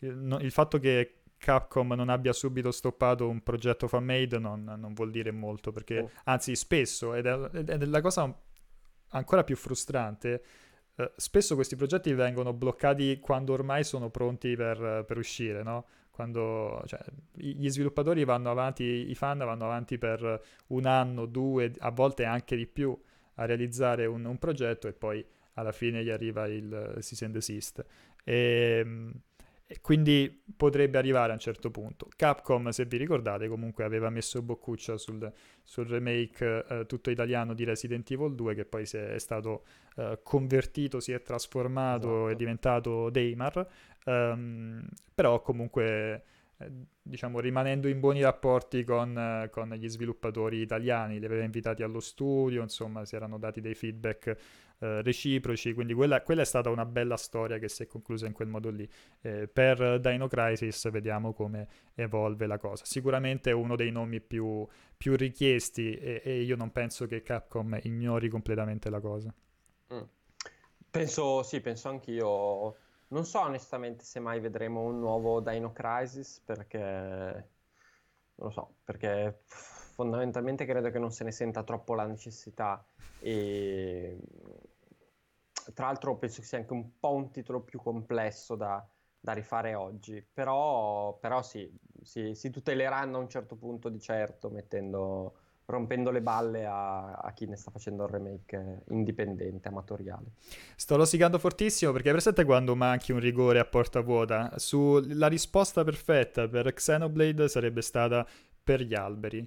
non il fatto che Capcom non abbia subito stoppato un progetto fan-made non, non vuol dire molto, perché oh. anzi spesso, ed è, ed è la cosa ancora più frustrante, eh, spesso questi progetti vengono bloccati quando ormai sono pronti per, per uscire, no? Quando, cioè, gli sviluppatori vanno avanti, i fan vanno avanti per un anno, due, a volte anche di più a realizzare un, un progetto, e poi alla fine gli arriva il cease and desist. E... E quindi potrebbe arrivare a un certo punto. Capcom, se vi ricordate, comunque aveva messo boccuccia sul, sul remake eh, tutto italiano di Resident Evil due, che poi si è stato eh, convertito, si è trasformato, esatto, è diventato Daymar, um, però comunque eh, diciamo rimanendo in buoni rapporti con, eh, con gli sviluppatori italiani, li aveva invitati allo studio, insomma si erano dati dei feedback Uh, reciproci, quindi quella, quella è stata una bella storia che si è conclusa in quel modo lì. Eh, per Dino Crisis vediamo come evolve la cosa. Sicuramente è uno dei nomi più, più richiesti, e, e io non penso che Capcom ignori completamente la cosa. Mm. Penso, sì, penso anch'io. Non so onestamente se mai vedremo un nuovo Dino Crisis, perché non lo so, perché fondamentalmente credo che non se ne senta troppo la necessità, e tra l'altro penso che sia anche un po' un titolo più complesso da, da rifare oggi, però, però sì, sì, si tuteleranno a un certo punto di certo, mettendo, rompendo le balle a, a chi ne sta facendo il remake indipendente, amatoriale. Sto rosicando fortissimo perché presente quando manchi un rigore a porta vuota. Su, la risposta perfetta per Xenoblade sarebbe stata per gli alberi.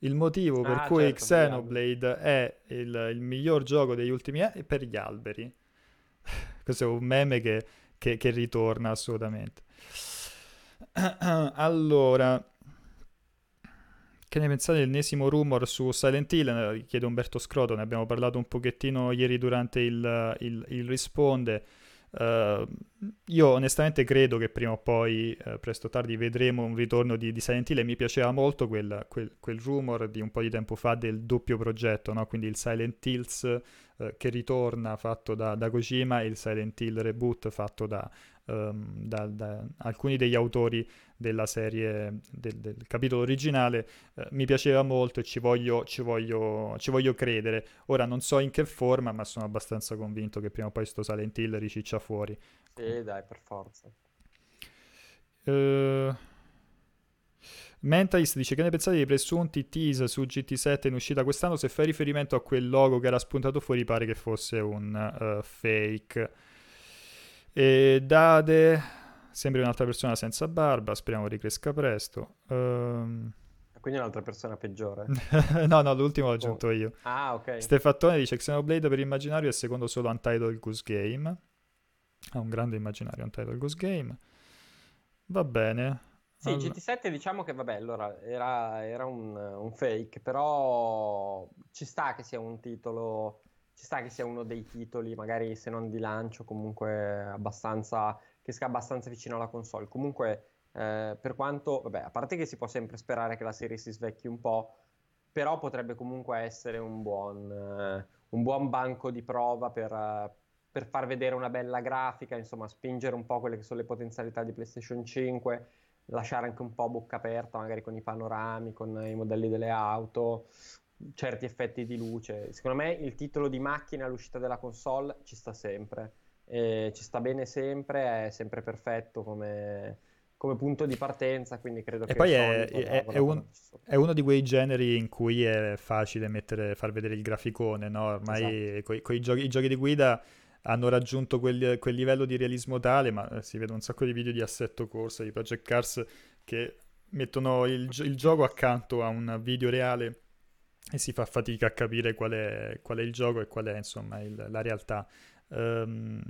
Il motivo per ah, cui certo, Xenoblade è il, il miglior gioco degli ultimi anni è per gli alberi. Questo è un meme che, che, che ritorna assolutamente. Allora, che ne pensate dell'ennesimo rumor su Silent Hill? Chiede Umberto Scroto, ne abbiamo parlato un pochettino ieri durante il, il, il Risponde. Uh, io onestamente credo che prima o poi, uh, presto o tardi, vedremo un ritorno di, di Silent Hill, e mi piaceva molto quel, quel, quel rumor di un po' di tempo fa del doppio progetto, no? Quindi il Silent Hills uh, che ritorna fatto da, da Kojima, e il Silent Hill reboot fatto da, um, da, da alcuni degli autori della serie, del, del capitolo originale. Uh, mi piaceva molto e ci voglio, ci, voglio, ci voglio credere. Ora non so in che forma, ma sono abbastanza convinto che prima o poi sto Silent Hill riciccia fuori. Sì, dai, per forza. Uh, Mentalist dice: che ne pensate dei presunti tease su G T sette in uscita quest'anno? Se fai riferimento a quel logo che era spuntato fuori, pare che fosse un uh, fake. E Dade sembri un'altra persona senza barba, speriamo ricresca presto. Um... Quindi un'altra persona peggiore? no, no, l'ultimo l'ho aggiunto oh. io. Ah, ok. Stefattone dice: Xenoblade per immaginario è secondo solo Untitled Goose Game. Ha un grande immaginario Untitled Goose Game. Va bene. Sì, allora... G T sette diciamo che vabbè, allora era, era un, un fake, però ci sta che sia un titolo, ci sta che sia uno dei titoli, magari se non di lancio, comunque abbastanza, che sia abbastanza vicino alla console. Comunque... Eh, per quanto, vabbè, a parte che si può sempre sperare che la serie si svecchi un po', però potrebbe comunque essere un buon, eh, un buon banco di prova per, eh, per far vedere una bella grafica, insomma spingere un po' quelle che sono le potenzialità di PlayStation cinque, lasciare anche un po' bocca aperta magari con i panorami, con i modelli delle auto, certi effetti di luce. Secondo me il titolo di macchina all'uscita della console ci sta sempre, eh, ci sta bene sempre, è sempre perfetto come... come punto di partenza, quindi credo e che... E poi è, è, è, un, è uno di quei generi in cui è facile mettere, far vedere il graficone, no? Ormai esatto. coi, coi giochi, i giochi di guida hanno raggiunto quel, quel livello di realismo tale, ma si vede un sacco di video di Assetto Corsa, di Project Cars, che mettono il, il gioco accanto a un video reale e si fa fatica a capire qual è, qual è il gioco e qual è, insomma, il, la realtà. Um,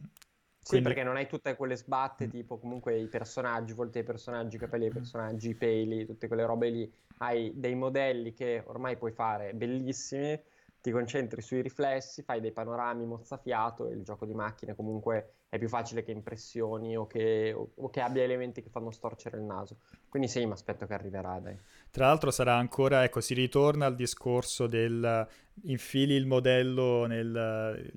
Sì, quindi... perché non hai tutte quelle sbatte, mm. tipo comunque i personaggi, volti ai personaggi, capelli ai personaggi, i peli, tutte quelle robe lì. Hai dei modelli che ormai puoi fare bellissimi, ti concentri sui riflessi, fai dei panorami mozzafiato, e il gioco di macchine comunque è più facile che impressioni o che, o, o che abbia elementi che fanno storcere il naso. Quindi sì, mi aspetto che arriverà, dai. Tra l'altro sarà ancora, ecco, si ritorna al discorso del... infili il modello nel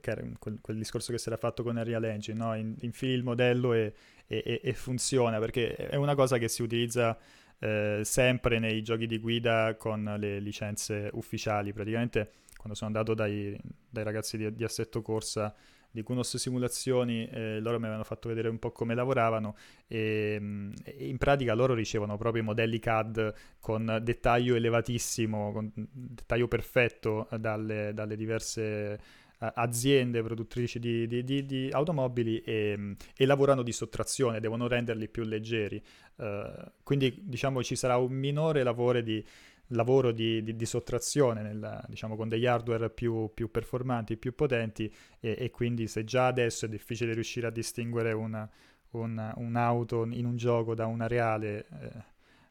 che era quel, quel discorso che si era fatto con Unreal Engine, no? In, infili il modello e, e, e funziona, perché è una cosa che si utilizza eh, sempre nei giochi di guida con le licenze ufficiali. Praticamente quando sono andato dai, dai ragazzi di, di Assetto Corsa di Kunos Simulazioni, eh, loro mi avevano fatto vedere un po' come lavoravano e, e in pratica loro ricevono proprio i modelli C A D con dettaglio elevatissimo, con dettaglio perfetto dalle, dalle diverse aziende produttrici di, di, di, di automobili e, e lavorano di sottrazione, devono renderli più leggeri. Uh, quindi diciamo ci sarà un minore lavoro di lavoro di, di, di sottrazione nel, diciamo, con degli hardware più, più performanti, più potenti, e, e quindi se già adesso è difficile riuscire a distinguere una, una, un'auto in un gioco da una reale, eh,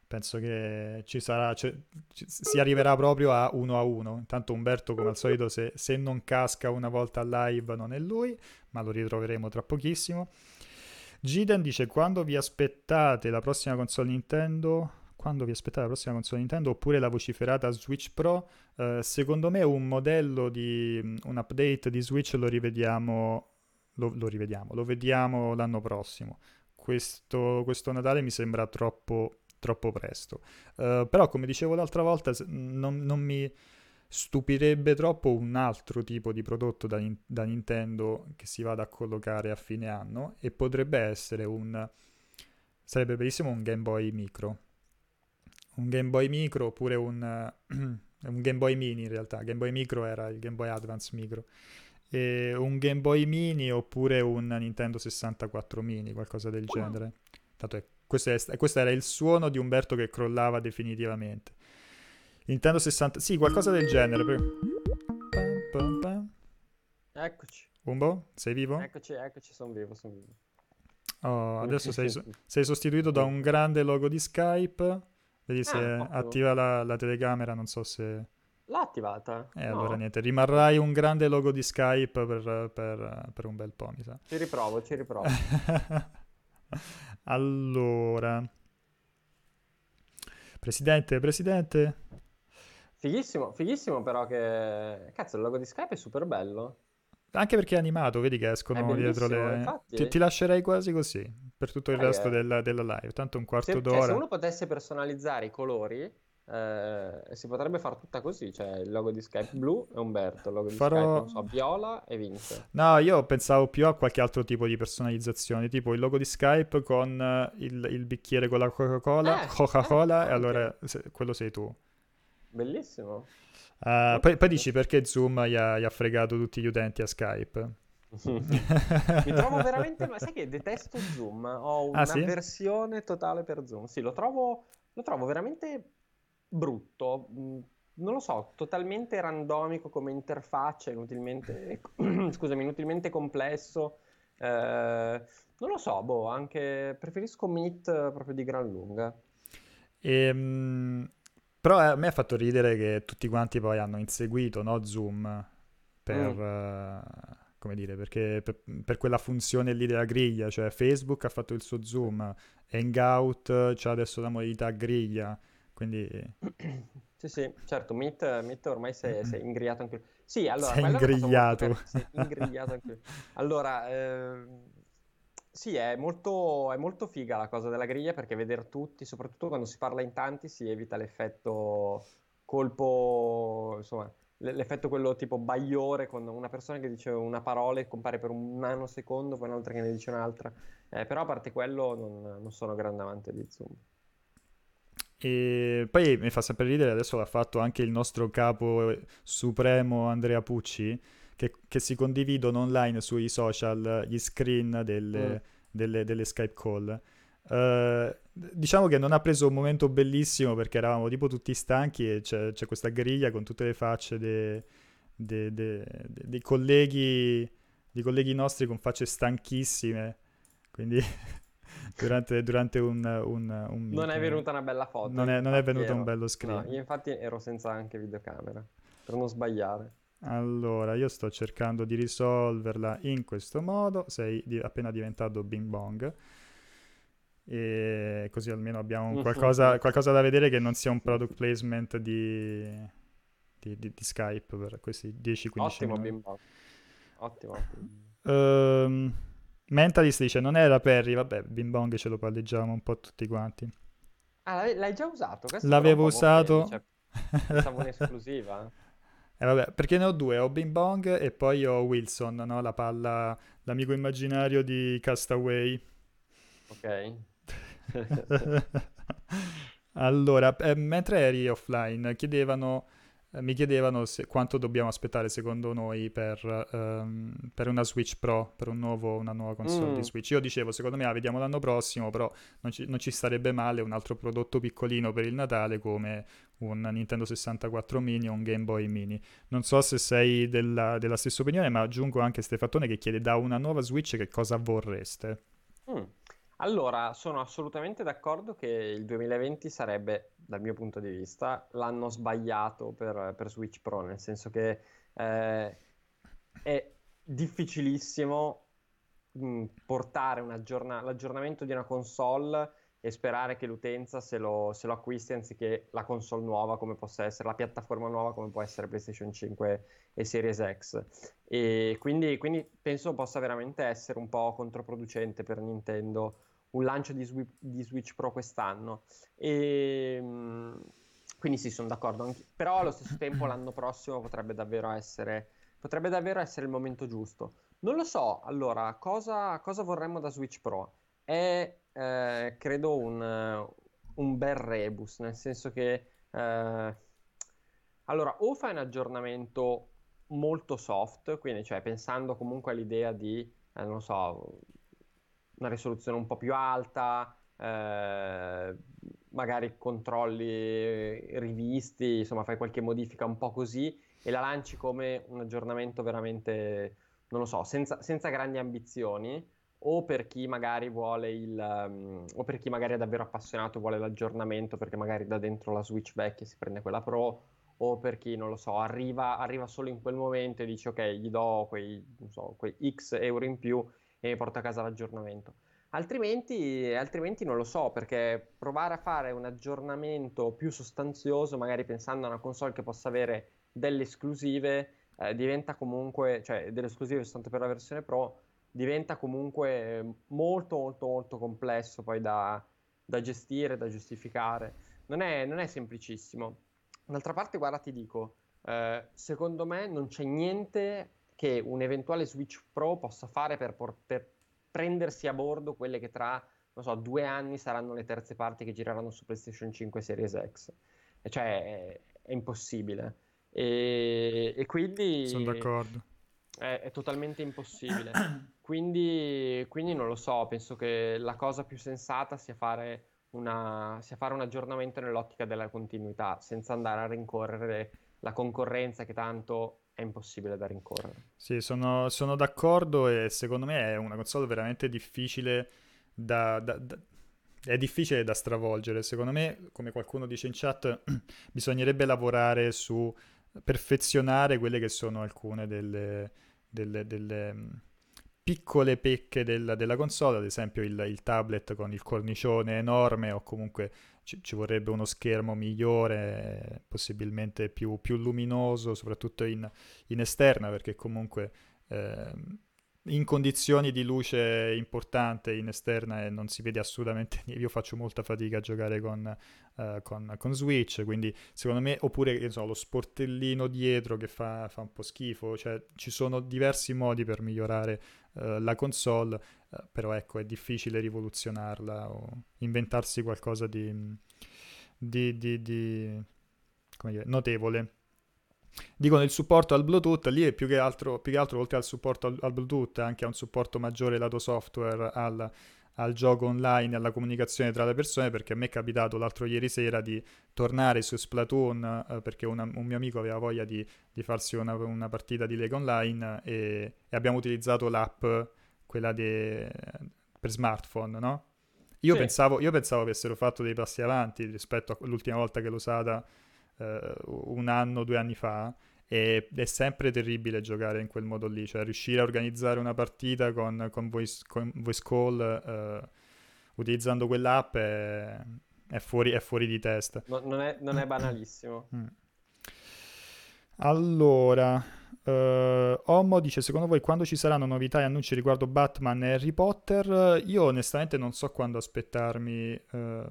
penso che ci sarà, cioè, ci, si arriverà proprio a uno a uno. Intanto Umberto, come al solito, se, se non casca una volta live non è lui, ma lo ritroveremo tra pochissimo. Giden dice: quando vi aspettate la prossima console Nintendo? Quando vi aspettate la prossima console Nintendo, oppure la vociferata Switch Pro? Eh, secondo me un modello di un update di Switch lo rivediamo lo, lo rivediamo lo vediamo l'anno prossimo. Questo, questo Natale mi sembra troppo troppo presto. Eh, però come dicevo l'altra volta, non, non mi stupirebbe troppo un altro tipo di prodotto da, da Nintendo che si vada a collocare a fine anno, e potrebbe essere un sarebbe bellissimo un Game Boy Micro. Un Game Boy Micro oppure un, un Game Boy Mini, in realtà. Game Boy Micro era il Game Boy Advance Micro. E un Game Boy Mini oppure un Nintendo sessantaquattro Mini, qualcosa del genere. Tanto è, questo, è, questo era il suono di Umberto che crollava definitivamente. Nintendo sessanta... Sì, qualcosa del genere. Pam, pam, pam. Eccoci. Umbo, sei vivo? Eccoci, eccoci, sono vivo, sono vivo. Oh, adesso sei, sei sostituito da un grande logo di Skype... Vedi se ah, attiva la, la telecamera, non so se... L'ha attivata? Eh, no. Allora niente, rimarrai un grande logo di Skype per, per, per un bel po', mi sa. Ci riprovo, ci riprovo. Allora. Presidente, presidente. Fighissimo, fighissimo però che... Cazzo, il logo di Skype è super bello. Anche perché è animato, vedi che escono dietro le... Infatti... Ti, ti lascerei quasi così, per tutto il eh, resto della, della live. Tanto un quarto se, d'ora... Cioè, se uno potesse personalizzare i colori... Eh, si potrebbe far tutta così, cioè il logo di Skype blu e Umberto, il logo di Farò... Skype non so, viola e Vince. No, io pensavo più a qualche altro tipo di personalizzazione, tipo il logo di Skype con il, il bicchiere con la Coca-Cola, eh, Coca-Cola eh, e allora se, quello sei tu. Bellissimo. Uh, poi, poi dici perché Zoom gli ha, gli ha fregato tutti gli utenti a Skype. Mi trovo veramente, ma sai che detesto Zoom, ho un'avversione ah, sì? totale per Zoom. Sì, lo trovo, lo trovo veramente brutto, non lo so, totalmente randomico come interfaccia, inutilmente scusami, inutilmente complesso, eh, non lo so, boh, anche preferisco Meet proprio di gran lunga. E, però a me ha fatto ridere che tutti quanti poi hanno inseguito, no, Zoom per mm. uh, come dire, perché per, per quella funzione lì della griglia, cioè Facebook ha fatto il suo Zoom, Hangout c'ha adesso la modalità griglia. Quindi... Sì, sì, certo, Meet, Meet ormai sei, sei ingrigliato anche lui. Sì, allora... Sei ingrigliato. Per... Sei ingrigliato anche lui. Allora, eh... sì, è molto, è molto figa la cosa della griglia, perché vedere tutti, soprattutto quando si parla in tanti, si evita l'effetto colpo, insomma, l'effetto quello tipo bagliore, con una persona che dice una parola e compare per un nanosecondo, poi un'altra che ne dice un'altra. Eh, però a parte quello non, non sono grande amante di Zoom. E poi mi fa sempre ridere, adesso l'ha fatto anche il nostro capo supremo Andrea Pucci, che, che si condividono online sui social gli screen delle, mm. delle, delle Skype call. Uh, diciamo che non ha preso un momento bellissimo perché eravamo tipo tutti stanchi e c'è, c'è questa griglia con tutte le facce dei de, de, de, de colleghi, dei colleghi nostri con facce stanchissime, quindi... Durante, durante un, un, un... Non è venuta una bella foto. Non è, non è venuto ero, un bello screen. No, io infatti ero senza anche videocamera, per non sbagliare. Allora, io sto cercando di risolverla in questo modo. Sei di, appena diventato Bing Bong. E così almeno abbiamo qualcosa, qualcosa da vedere che non sia un product placement di, di, di, di Skype per questi dieci quindici minuti. Ottimo Bing Bong. Ottimo. Ehm... Mentalist dice non era Perry, vabbè, Bing Bong ce lo palleggiamo un po' tutti quanti. Ah, l'hai già usato? Questo l'avevo usato. Cioè, pensavo un'esclusiva. Eh vabbè, perché ne ho due, ho Bing Bong e poi ho Wilson, no? La palla, l'amico immaginario di Castaway. Ok. Allora, eh, mentre eri offline, chiedevano... mi chiedevano se, quanto dobbiamo aspettare secondo noi per, um, per una Switch Pro, per un nuovo, una nuova console mm. di Switch. Io dicevo, secondo me la vediamo l'anno prossimo, però non ci, non ci starebbe male un altro prodotto piccolino per il Natale come un Nintendo sessantaquattro mini o un Game Boy mini. Non so se sei della, della stessa opinione, ma aggiungo anche Stefattone che chiede da una nuova Switch che cosa vorreste. Mm. Allora, sono assolutamente d'accordo che il duemilaventi sarebbe, dal mio punto di vista, l'anno sbagliato per, per Switch Pro, nel senso che eh, è difficilissimo mh, portare un aggiorn- l'aggiornamento di una console e sperare che l'utenza se lo, se lo acquisti anziché la console nuova come possa essere, la piattaforma nuova come può essere PlayStation cinque e Series X. E quindi, quindi penso possa veramente essere un po' controproducente per Nintendo un lancio di, Swi- di Switch Pro quest'anno. E, quindi sì, sono d'accordo anche, però allo stesso tempo l'anno prossimo potrebbe davvero essere, potrebbe davvero essere il momento giusto. Non lo so, allora, cosa, cosa vorremmo da Switch Pro? È eh, credo un, un bel rebus, nel senso che eh, allora o fai un aggiornamento molto soft, quindi cioè pensando comunque all'idea di, eh, non so, una risoluzione un po' più alta, eh, magari controlli rivisti, insomma fai qualche modifica un po' così e la lanci come un aggiornamento veramente, non lo so, senza, senza grandi ambizioni, o per chi magari vuole il um, o per chi magari è davvero appassionato vuole l'aggiornamento perché magari da dentro la Switch vecchia si prende quella Pro, o per chi, non lo so, arriva, arriva solo in quel momento e dice ok, gli do quei, non so, quei X euro in più e mi porto a casa l'aggiornamento. Altrimenti, altrimenti non lo so, perché provare a fare un aggiornamento più sostanzioso, magari pensando a una console che possa avere delle esclusive, eh, diventa comunque, cioè delle esclusive soltanto per la versione Pro, diventa comunque molto molto molto complesso poi da, da gestire, da giustificare. Non è, non è semplicissimo. D'altra parte, guarda, ti dico, eh, secondo me non c'è niente che un eventuale Switch Pro possa fare per, por- per prendersi a bordo quelle che tra, non so, due anni saranno le terze parti che gireranno su PlayStation cinque e Series X. E cioè, è, è impossibile. E, e quindi... Sono d'accordo. È, è totalmente impossibile. Quindi, quindi non lo so, penso che la cosa più sensata sia fare... Una, sia fare un aggiornamento nell'ottica della continuità, senza andare a rincorrere la concorrenza che tanto è impossibile da rincorrere. Sì, sono, sono d'accordo, e secondo me è una console veramente difficile da, da, da è difficile da stravolgere. Secondo me, come qualcuno dice in chat, bisognerebbe lavorare su perfezionare quelle che sono alcune delle, delle, delle piccole pecche del, della console, ad esempio il, il tablet con il cornicione enorme, o comunque ci, ci vorrebbe uno schermo migliore, possibilmente più, più luminoso, soprattutto in, in esterna, perché comunque eh, in condizioni di luce importante in esterna eh, non si vede assolutamente niente. Io faccio molta fatica a giocare con, eh, con, con Switch, quindi secondo me, oppure che so, lo sportellino dietro che fa, fa un po' schifo, cioè ci sono diversi modi per migliorare Uh, la console, uh, però ecco, è difficile rivoluzionarla o inventarsi qualcosa di, di, di, di come dire, notevole. Dicono il supporto al Bluetooth, lì è più che altro, più che altro oltre al supporto al, al Bluetooth, anche a un supporto maggiore lato software al, al gioco online, alla comunicazione tra le persone, perché a me è capitato l'altro ieri sera di tornare su Splatoon eh, perché una, un mio amico aveva voglia di, di farsi una, una partita di Lega Online e, e abbiamo utilizzato l'app, quella de, per smartphone, no? Io, sì. pensavo, io pensavo avessero fatto dei passi avanti rispetto all'ultima volta che l'ho usata eh, un anno, due anni fa, e è sempre terribile giocare in quel modo lì, cioè riuscire a organizzare una partita con, con, voice, con voice call eh, utilizzando quell'app è, è, fuori, è fuori di testa. No, non, è, non è banalissimo. Allora, eh, Omo dice, secondo voi quando ci saranno novità e annunci riguardo Batman e Harry Potter? Io onestamente non so quando aspettarmi... Eh,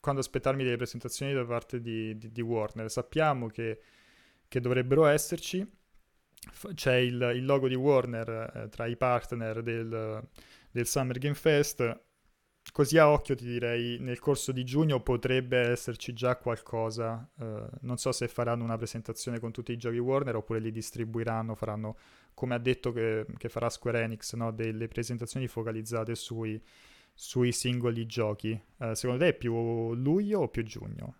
quando aspettarmi delle presentazioni da parte di, di, di Warner. Sappiamo che che dovrebbero esserci, c'è il, il logo di Warner eh, tra i partner del, del Summer Game Fest, così a occhio ti direi nel corso di giugno potrebbe esserci già qualcosa, eh, non so se faranno una presentazione con tutti i giochi Warner oppure li distribuiranno, faranno come ha detto che, che farà Square Enix, no? Delle presentazioni focalizzate sui, sui singoli giochi. Eh, secondo te è più luglio o più giugno?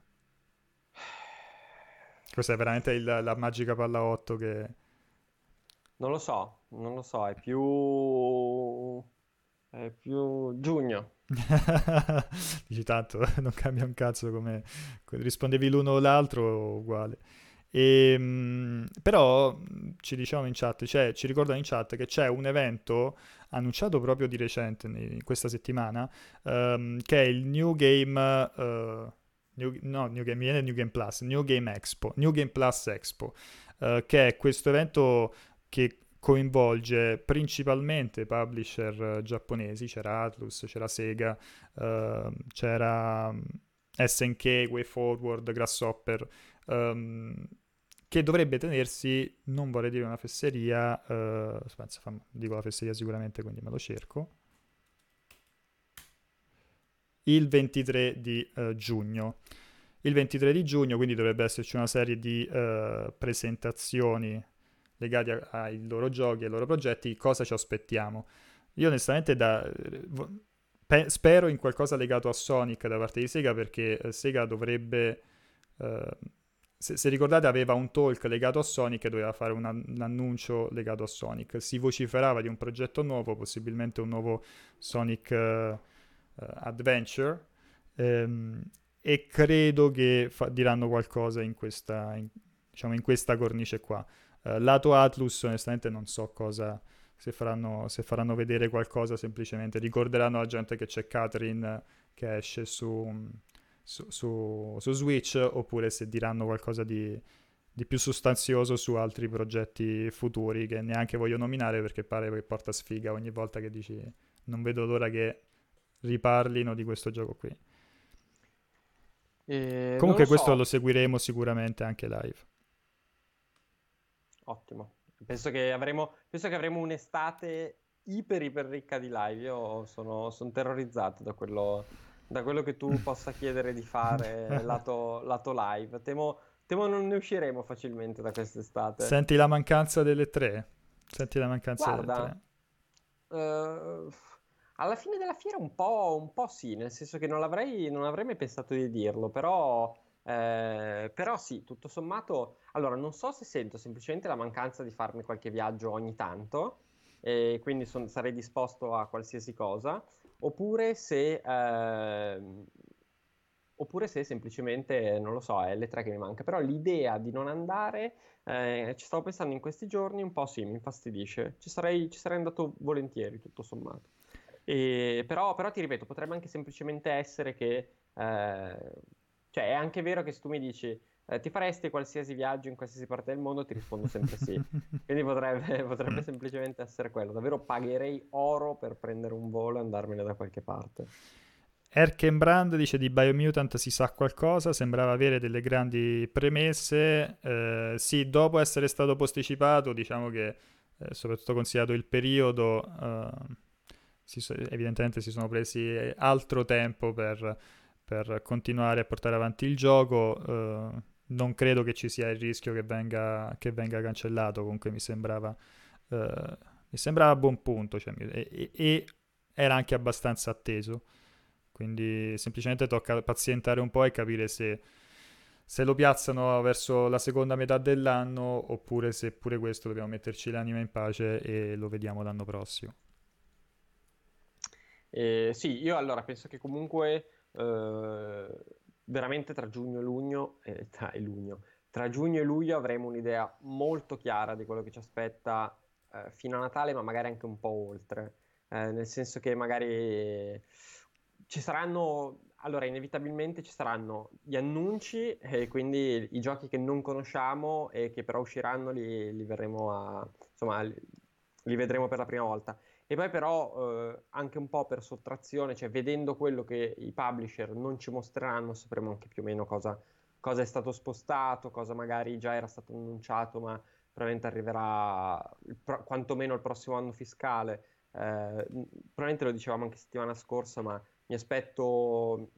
Questa è veramente il, la magica palla otto che... Non lo so, non lo so, è più... è più giugno. Dici tanto, non cambia un cazzo come... rispondevi l'uno o l'altro uguale. E, però ci diciamo in chat, cioè, ci ricordano in chat che c'è un evento annunciato proprio di recente, in questa settimana, um, che è il New Game... Uh, New, no, New Game, viene New Game Plus, New Game Expo, New Game Plus Expo, eh, che è questo evento che coinvolge principalmente publisher eh, giapponesi, c'era Atlus, c'era Sega, eh, c'era S N K, WayForward, Grasshopper, ehm, che dovrebbe tenersi, non vorrei dire una fesseria, eh, dico la fesseria sicuramente, quindi me lo cerco, il ventitré di eh, giugno. Il ventitré di giugno, quindi dovrebbe esserci una serie di eh, presentazioni legate a, ai loro giochi, ai loro progetti. Cosa ci aspettiamo? Io onestamente da, pe, spero in qualcosa legato a Sonic da parte di Sega, perché eh, Sega dovrebbe... Eh, se, se ricordate aveva un talk legato a Sonic e doveva fare un, an- un annuncio legato a Sonic. Si vociferava di un progetto nuovo, possibilmente un nuovo Sonic... Eh, Adventure, ehm, e credo che fa- diranno qualcosa in questa, in, diciamo, in questa cornice qua. Uh, lato Atlus onestamente non so cosa, se faranno, se faranno vedere qualcosa, semplicemente ricorderanno alla gente che c'è Catherine che esce su, su, su, su Switch, oppure se diranno qualcosa di, di più sostanzioso su altri progetti futuri che neanche voglio nominare perché pare che porta sfiga ogni volta che dici non vedo l'ora che riparlino di questo gioco qui. Eh, comunque lo questo so. Lo seguiremo sicuramente anche live. Ottimo, penso che avremo penso che avremo un'estate iper iper ricca di live. Io sono, sono terrorizzato da quello da quello che tu possa chiedere di fare lato, lato live. Temo, temo non ne usciremo facilmente da quest'estate. Senti la mancanza delle tre? Senti la mancanza Guarda, delle tre? Uh... Alla fine della fiera un po', un po' sì, nel senso che non l'avrei, non avrei mai pensato di dirlo, però, eh, però sì, tutto sommato, allora non so se sento semplicemente la mancanza di farmi qualche viaggio ogni tanto, e quindi son, sarei disposto a qualsiasi cosa, oppure se, eh, oppure se semplicemente, non lo so, è l'E tre che mi manca, però l'idea di non andare, eh, ci stavo pensando in questi giorni, un po' sì, mi infastidisce, ci sarei, ci sarei andato volentieri tutto sommato. E però, però ti ripeto, potrebbe anche semplicemente essere che eh, cioè è anche vero che se tu mi dici eh, ti faresti qualsiasi viaggio in qualsiasi parte del mondo, ti rispondo sempre sì, quindi potrebbe, potrebbe semplicemente essere quello. Davvero pagherei oro per prendere un volo e andarmene da qualche parte. Erkenbrand dice di Biomutant si sa qualcosa, sembrava avere delle grandi premesse, eh, sì, dopo essere stato posticipato, diciamo che eh, soprattutto considerato il periodo eh, Si, evidentemente si sono presi altro tempo per, per continuare a portare avanti il gioco. Uh, non credo che ci sia il rischio che venga, che venga cancellato, comunque mi sembrava uh, mi sembrava a buon punto, cioè, e, e era anche abbastanza atteso, quindi semplicemente tocca pazientare un po' e capire se, se lo piazzano verso la seconda metà dell'anno, oppure se pure questo dobbiamo metterci l'anima in pace e lo vediamo l'anno prossimo. Eh, sì, io allora penso che comunque eh, veramente tra giugno e luglio, eh, tra, luglio tra giugno e luglio avremo un'idea molto chiara di quello che ci aspetta eh, fino a Natale, ma magari anche un po' oltre, eh, nel senso che magari ci saranno, allora inevitabilmente ci saranno gli annunci e quindi i giochi che non conosciamo e che però usciranno li, li verremo a, insomma li, li vedremo per la prima volta. E poi però eh, anche un po' per sottrazione, cioè vedendo quello che i publisher non ci mostreranno, sapremo anche più o meno cosa, cosa è stato spostato, cosa magari già era stato annunciato ma probabilmente arriverà il pro- quantomeno il prossimo anno fiscale. Eh, probabilmente lo dicevamo anche settimana scorsa, ma mi aspetto, non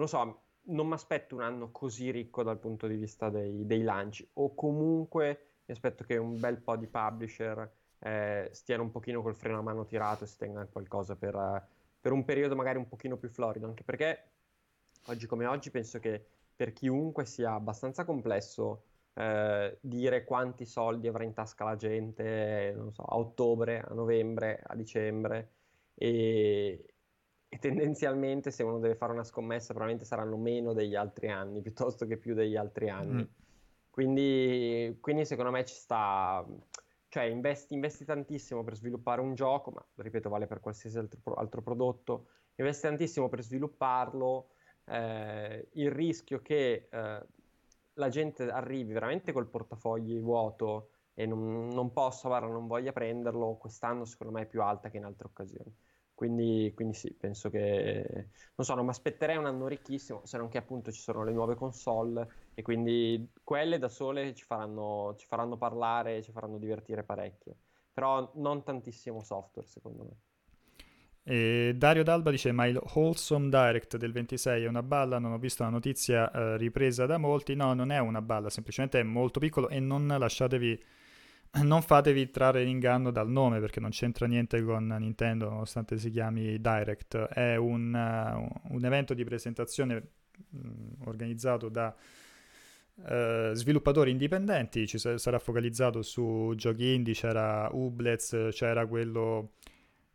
lo so, non mi aspetto un anno così ricco dal punto di vista dei, dei lanci, o comunque mi aspetto che un bel po' di publisher Eh, stiano un pochino col freno a mano tirato e si tenga qualcosa per, eh, per un periodo magari un pochino più florido, anche perché oggi come oggi penso che per chiunque sia abbastanza complesso eh, dire quanti soldi avrà in tasca la gente, non so, a ottobre, a novembre, a dicembre, e, e tendenzialmente se uno deve fare una scommessa probabilmente saranno meno degli altri anni piuttosto che più degli altri anni. Mm. quindi, quindi secondo me ci sta... Cioè investi, investi tantissimo per sviluppare un gioco, ma ripeto vale per qualsiasi altro, altro prodotto, investi tantissimo per svilupparlo, eh, il rischio che eh, la gente arrivi veramente col portafogli vuoto e non, non possa, guarda, non voglia prenderlo, quest'anno secondo me è più alta che in altre occasioni. Quindi, quindi sì, penso che, non so, non mi aspetterei un anno ricchissimo, se non che appunto ci sono le nuove console e quindi quelle da sole ci faranno, ci faranno parlare, ci faranno divertire parecchio, però non tantissimo software secondo me. E Dario D'Alba dice: ma il Wholesome Direct del ventisei è una balla? Non ho visto la notizia eh, ripresa da molti. No, non è una balla, semplicemente è molto piccolo e non lasciatevi... Non fatevi trarre in inganno dal nome, perché non c'entra niente con Nintendo, nonostante si chiami Direct. È un, uh, un evento di presentazione mh, organizzato da uh, sviluppatori indipendenti. Ci sa- sarà focalizzato su giochi indie. C'era Ublets, c'era quello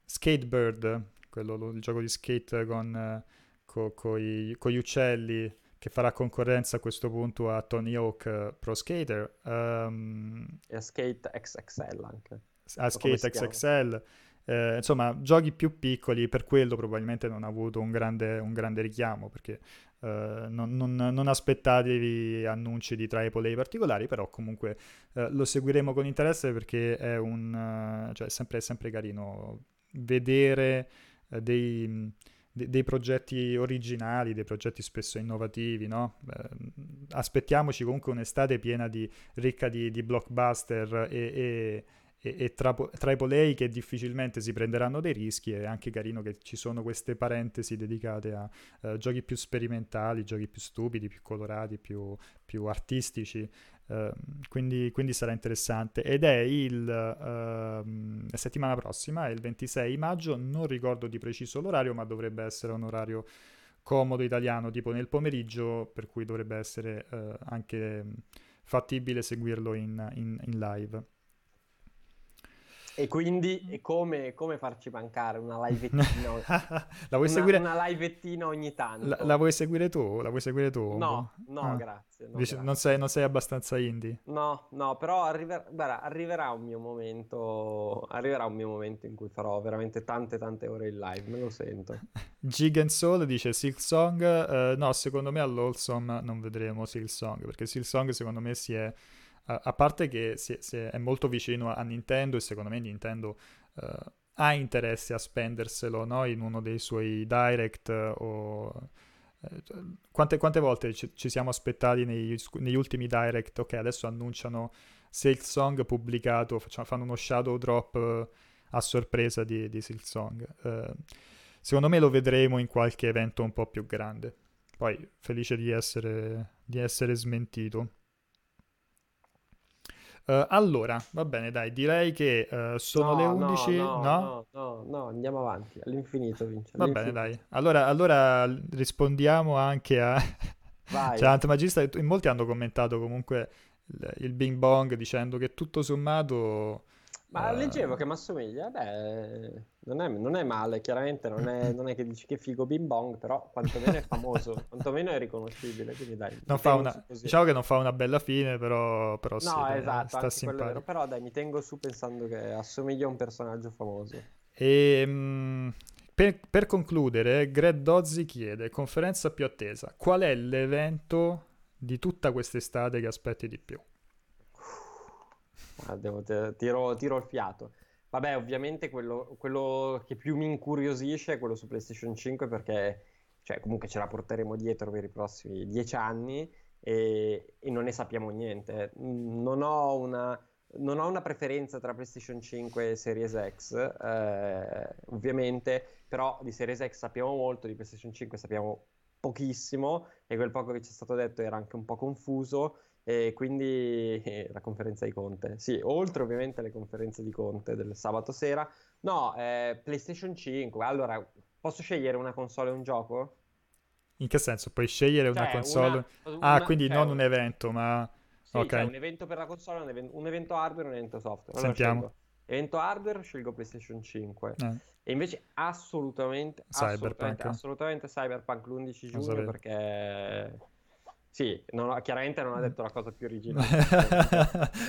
Skatebird, quello, il gioco di skate con, uh, co- coi, con gli uccelli, che farà concorrenza a questo punto a Tony Hawk Pro Skater. Um, e a Skate X X L anche. A Skate X X L. Eh, insomma, giochi più piccoli, per quello probabilmente non ha avuto un grande, un grande richiamo, perché eh, non, non, non aspettatevi annunci di triple A particolari, però comunque eh, lo seguiremo con interesse, perché è un, cioè, sempre, è sempre carino vedere eh, dei, de, dei progetti originali, dei progetti spesso innovativi, no? Eh, aspettiamoci comunque un'estate piena di, ricca di, di blockbuster e... e e, e tra, tra i polei che difficilmente si prenderanno dei rischi. È anche carino che ci sono queste parentesi dedicate a uh, giochi più sperimentali, giochi più stupidi, più colorati, più, più artistici, uh, quindi, quindi sarà interessante. Ed è il uh, la settimana prossima, è il ventisei maggio, non ricordo di preciso l'orario, ma dovrebbe essere un orario comodo italiano, tipo nel pomeriggio, per cui dovrebbe essere uh, anche fattibile seguirlo in, in, in live. E quindi e come, come farci mancare una liveettina? La vuoi una, seguire? Una liveettina ogni tanto. La, la vuoi seguire tu? La vuoi seguire tu? No, no, ah. grazie. No, Dice, grazie. Non, sei, non sei abbastanza indie? No, no, però arriver- guarda, arriverà un mio momento, arriverà un mio momento in cui farò veramente tante tante ore in live, me lo sento. Gig and Soul dice Silksong, uh, no, secondo me all'Holsom non vedremo Silksong, perché Silksong secondo me si è... A parte che si, si è molto vicino a Nintendo, e secondo me Nintendo uh, ha interesse a spenderselo, no? In uno dei suoi direct. O... Quante, quante volte ci, ci siamo aspettati negli, negli ultimi direct, ok, adesso annunciano Silksong pubblicato, facciamo, fanno uno shadow drop a sorpresa di, di Silksong. Uh, secondo me lo vedremo in qualche evento un po' più grande. Poi felice di essere, di essere smentito. Uh, allora, va bene, dai, direi che uh, sono no, le undici, no? No, no, no, no, andiamo avanti, all'infinito, Vince. Va bene, dai. Allora, allora rispondiamo anche a... Vai. Cioè, Antmagista, in molti hanno commentato comunque il, il Bing Bong, dicendo che tutto sommato... Ma uh... leggevo che mi assomiglia, beh, non è, non è male, chiaramente, non è, non è che dici che figo Bing Bong, però quantomeno è famoso, quantomeno è riconoscibile, quindi dai. Non fa una, diciamo che non fa una bella fine, però, però no, sì, esatto, sta simpatico. Però dai, mi tengo su pensando che assomiglia a un personaggio famoso. E, mh, per, per concludere, Greg Dozzi chiede, conferenza più attesa, qual è l'evento di tutta quest'estate che aspetti di più? Ah, devo te, tiro, tiro il fiato. Vabbè, ovviamente quello, quello che più mi incuriosisce è quello su PlayStation cinque, perché cioè, comunque ce la porteremo dietro per i prossimi dieci anni e, e non ne sappiamo niente. Non ho una, non ho una preferenza tra PlayStation cinque e Series X, eh, ovviamente, però di Series X sappiamo molto, di PlayStation cinque sappiamo pochissimo, e quel poco che ci è stato detto era anche un po' confuso. E quindi eh, la conferenza di Conte, sì, oltre ovviamente alle conferenze di Conte del sabato sera. No, eh, PlayStation cinque, allora posso scegliere una console e un gioco? In che senso? Puoi scegliere cioè, una console? Una, ah, una, quindi cioè, non un evento, ma... Sì, okay. Cioè, un evento per la console, un evento, un evento hardware e un evento software. Allora, sentiamo. Scelgo. Evento hardware, scelgo PlayStation cinque. Eh. E invece assolutamente, Cyberpunk. assolutamente, assolutamente Cyberpunk l'undici giugno, perché... Sì, non ho, chiaramente non ha detto la cosa più originale.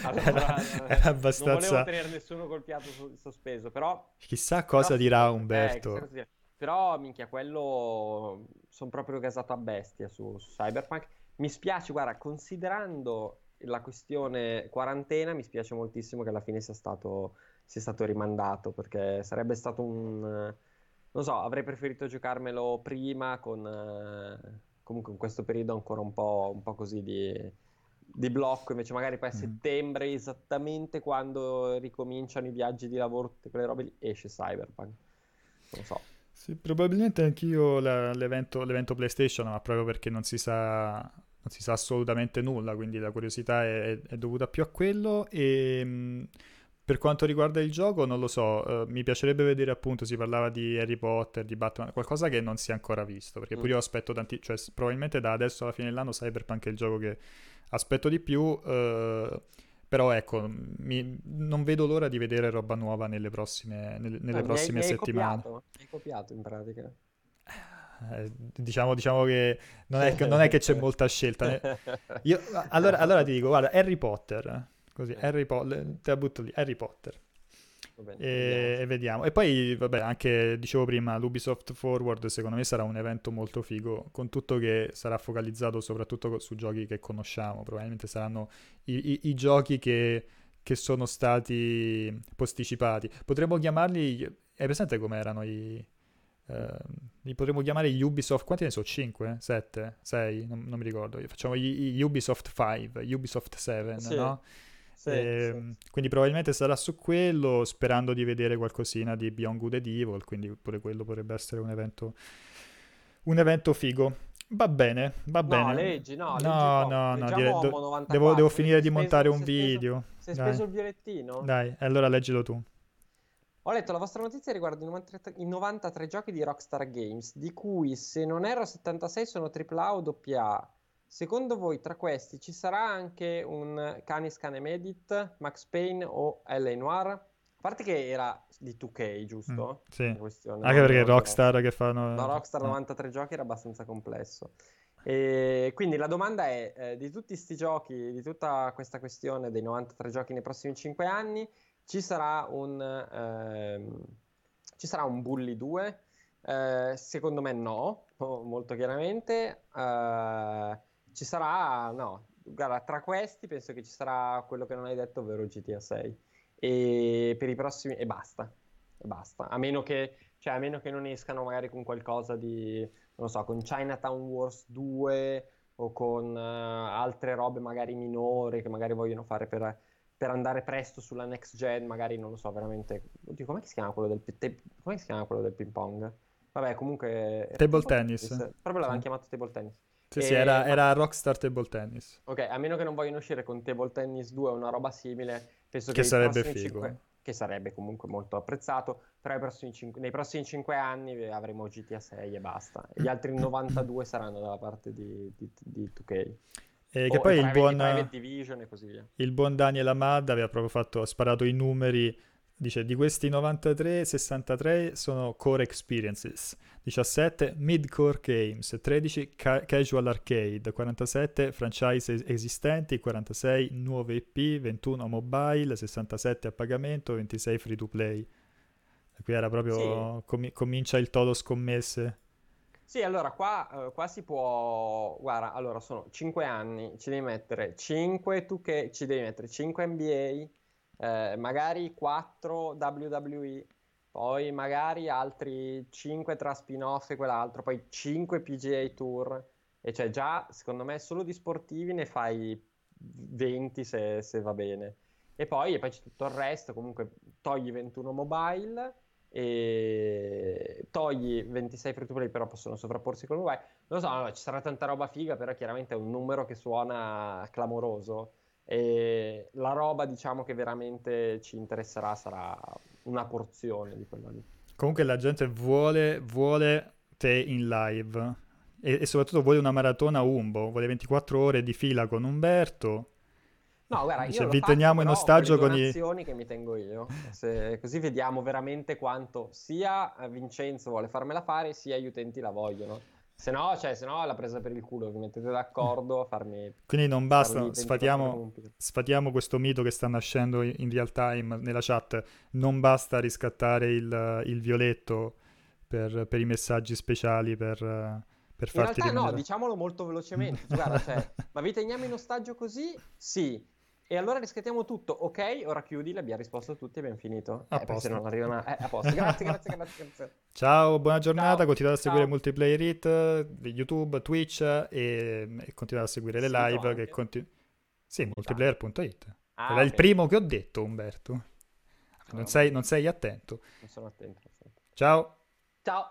Allora, era, era abbastanza... Non volevo tenere nessuno col fiato sospeso, però... Chissà cosa però, dirà Umberto. Eh, cosa però, minchia, quello... Sono proprio gasato a bestia su, su Cyberpunk. Mi spiace, guarda, considerando la questione quarantena, mi spiace moltissimo che alla fine sia stato, sia stato rimandato, perché sarebbe stato un... Non so, avrei preferito giocarmelo prima con... Eh, comunque in questo periodo ancora un po', un po' così di, di blocco, invece magari poi a settembre, esattamente quando ricominciano i viaggi di lavoro, tutte quelle robe lì, esce Cyberpunk, non so. Sì, probabilmente anch'io la, l'evento, l'evento PlayStation, ma proprio perché non si sa, non si sa assolutamente nulla, quindi la curiosità è, è dovuta più a quello. E... Mh, per quanto riguarda il gioco, non lo so, uh, mi piacerebbe vedere, appunto, si parlava di Harry Potter, di Batman, qualcosa che non si è ancora visto, perché mm. pure io aspetto tanti, cioè probabilmente da adesso alla fine dell'anno Cyberpunk è il gioco che aspetto di più, uh, però ecco, mi, non vedo l'ora di vedere roba nuova nelle prossime, nelle, nelle eh, prossime mi hai, mi hai settimane. Copiato, mi hai copiato in pratica. diciamo, diciamo che non è che, non è che c'è molta scelta. Io, allora, allora ti dico, guarda, Harry Potter, così, Harry po- te la butto lì, Harry Potter. Bene, e, e vediamo. E poi, vabbè, anche dicevo prima, l'Ubisoft Forward secondo me sarà un evento molto figo, con tutto che sarà focalizzato soprattutto su giochi che conosciamo. Probabilmente saranno i, i, i giochi che, che sono stati posticipati. Potremmo chiamarli, hai presente come erano i eh, li potremmo chiamare gli Ubisoft, quanti ne so? cinque? sette? sei? Non, non mi ricordo. Facciamo gli, gli Ubisoft cinque, Ubisoft sette, sì. No? Sì, eh, sì. Quindi probabilmente sarà su quello, sperando di vedere qualcosina di Beyond Good and Evil, quindi pure quello potrebbe essere un evento un evento figo. Va bene, va no, bene. Leggi, no, no, leggi, no, no, no dire, do, novantaquattro, devo, devo finire di montare speso, un video. Sei speso, sei speso il violettino? Dai, allora leggilo tu. Ho letto la vostra notizia riguardo i novantatré giochi di Rockstar Games, di cui, se non erro, settantasei sono tripla A o doppia A. Secondo voi tra questi ci sarà anche un Canis Canem Edit, Max Payne o L A Noir? A parte che era di due K, giusto? Mm, sì, anche perché Rockstar però... che fanno... No, Rockstar novantatré no. giochi era abbastanza complesso. E quindi la domanda è, eh, di tutti sti giochi, di tutta questa questione dei novantatré giochi nei prossimi cinque anni, ci sarà un, ehm, ci sarà un Bully due? Eh, secondo me no, molto chiaramente. Eh... Ci sarà, no, guarda, tra questi penso che ci sarà quello che non hai detto, ovvero G T A sei. E per i prossimi, e basta, e basta. A meno che, cioè, a meno che non escano magari con qualcosa di, non so, con Chinatown Wars due o con uh, altre robe magari minori che magari vogliono fare per, per andare presto sulla next gen, magari, non lo so, veramente. Oddio, com'è che si chiama quello del, te, com'è che si chiama quello del ping pong? Vabbè, comunque... Table tennis. tennis. Proprio l'avevano sì. chiamato table tennis. Sì, e... sì, era, era Rockstar Table Tennis. Ok, a meno che non vogliono uscire con Table Tennis due o una roba simile, penso che, che sarebbe figo. cinque, che sarebbe comunque molto apprezzato, però nei prossimi cinque, nei prossimi cinque anni avremo G T A sei e basta. Gli altri novantadue saranno dalla parte di, di, di due K. E che oh, poi il buon, Private Division e così via. Il buon Daniel Ahmad aveva proprio fatto, ha sparato i numeri. Dice, di questi novantatré, sessantatré sono core experiences, diciassette mid-core games, tredici ca- casual arcade, quarantasette franchise esistenti, quarantasei nuove I P, ventuno mobile, sessantasette a pagamento, ventisei free to play. Qui era proprio, sì. com- comincia il todo scommesse. Sì, allora qua, eh, qua si può, guarda, allora sono cinque anni, ci devi mettere cinque, tu che ci devi mettere cinque N B A, Eh, magari quattro W W E, poi magari altri cinque tra spin-off e quell'altro, poi cinque P G A Tour, e cioè già secondo me solo di sportivi ne fai venti se, se va bene, e poi, e poi c'è tutto il resto. Comunque togli ventuno mobile e togli ventisei free to play, però possono sovrapporsi con mobile, non lo so, no, ci sarà tanta roba figa, però chiaramente è un numero che suona clamoroso. E la roba, diciamo, che veramente ci interesserà sarà una porzione di quella lì. Comunque la gente vuole, vuole te in live e, e soprattutto vuole una maratona Umbo, vuole ventiquattro ore di fila con Umberto. No, guarda, dice, io lo vi faccio, teniamo in ostaggio con le donazioni che mi tengo io, se, così vediamo veramente quanto sia Vincenzo vuole farmela fare, sia gli utenti la vogliono. Se no, cioè, se no la presa per il culo, vi mettete d'accordo a farmi... Quindi non basta, sfatiamo, sfatiamo questo mito che sta nascendo in real time nella chat, non basta riscattare il, il violetto per, per i messaggi speciali, per, per farti... In realtà rimanere... no, diciamolo molto velocemente, guarda, cioè, ma vi teniamo in ostaggio così? Sì. E allora riscattiamo tutto, ok? Ora chiudi, l'abbiamo risposto a tutti e abbiamo finito. A eh, posto. Se non arriva una... eh, a posto. Grazie, grazie, grazie, grazie. Ciao, buona giornata. Ciao, continuate a seguire Multiplayer.it, YouTube, Twitch e, e continuate a seguire le sì, live. No, che continu... Sì, multiplayer punto it. Ah, era okay. Il primo che ho detto, Umberto. Non sei, non sei attento. Non sono attento. Ciao. Ciao.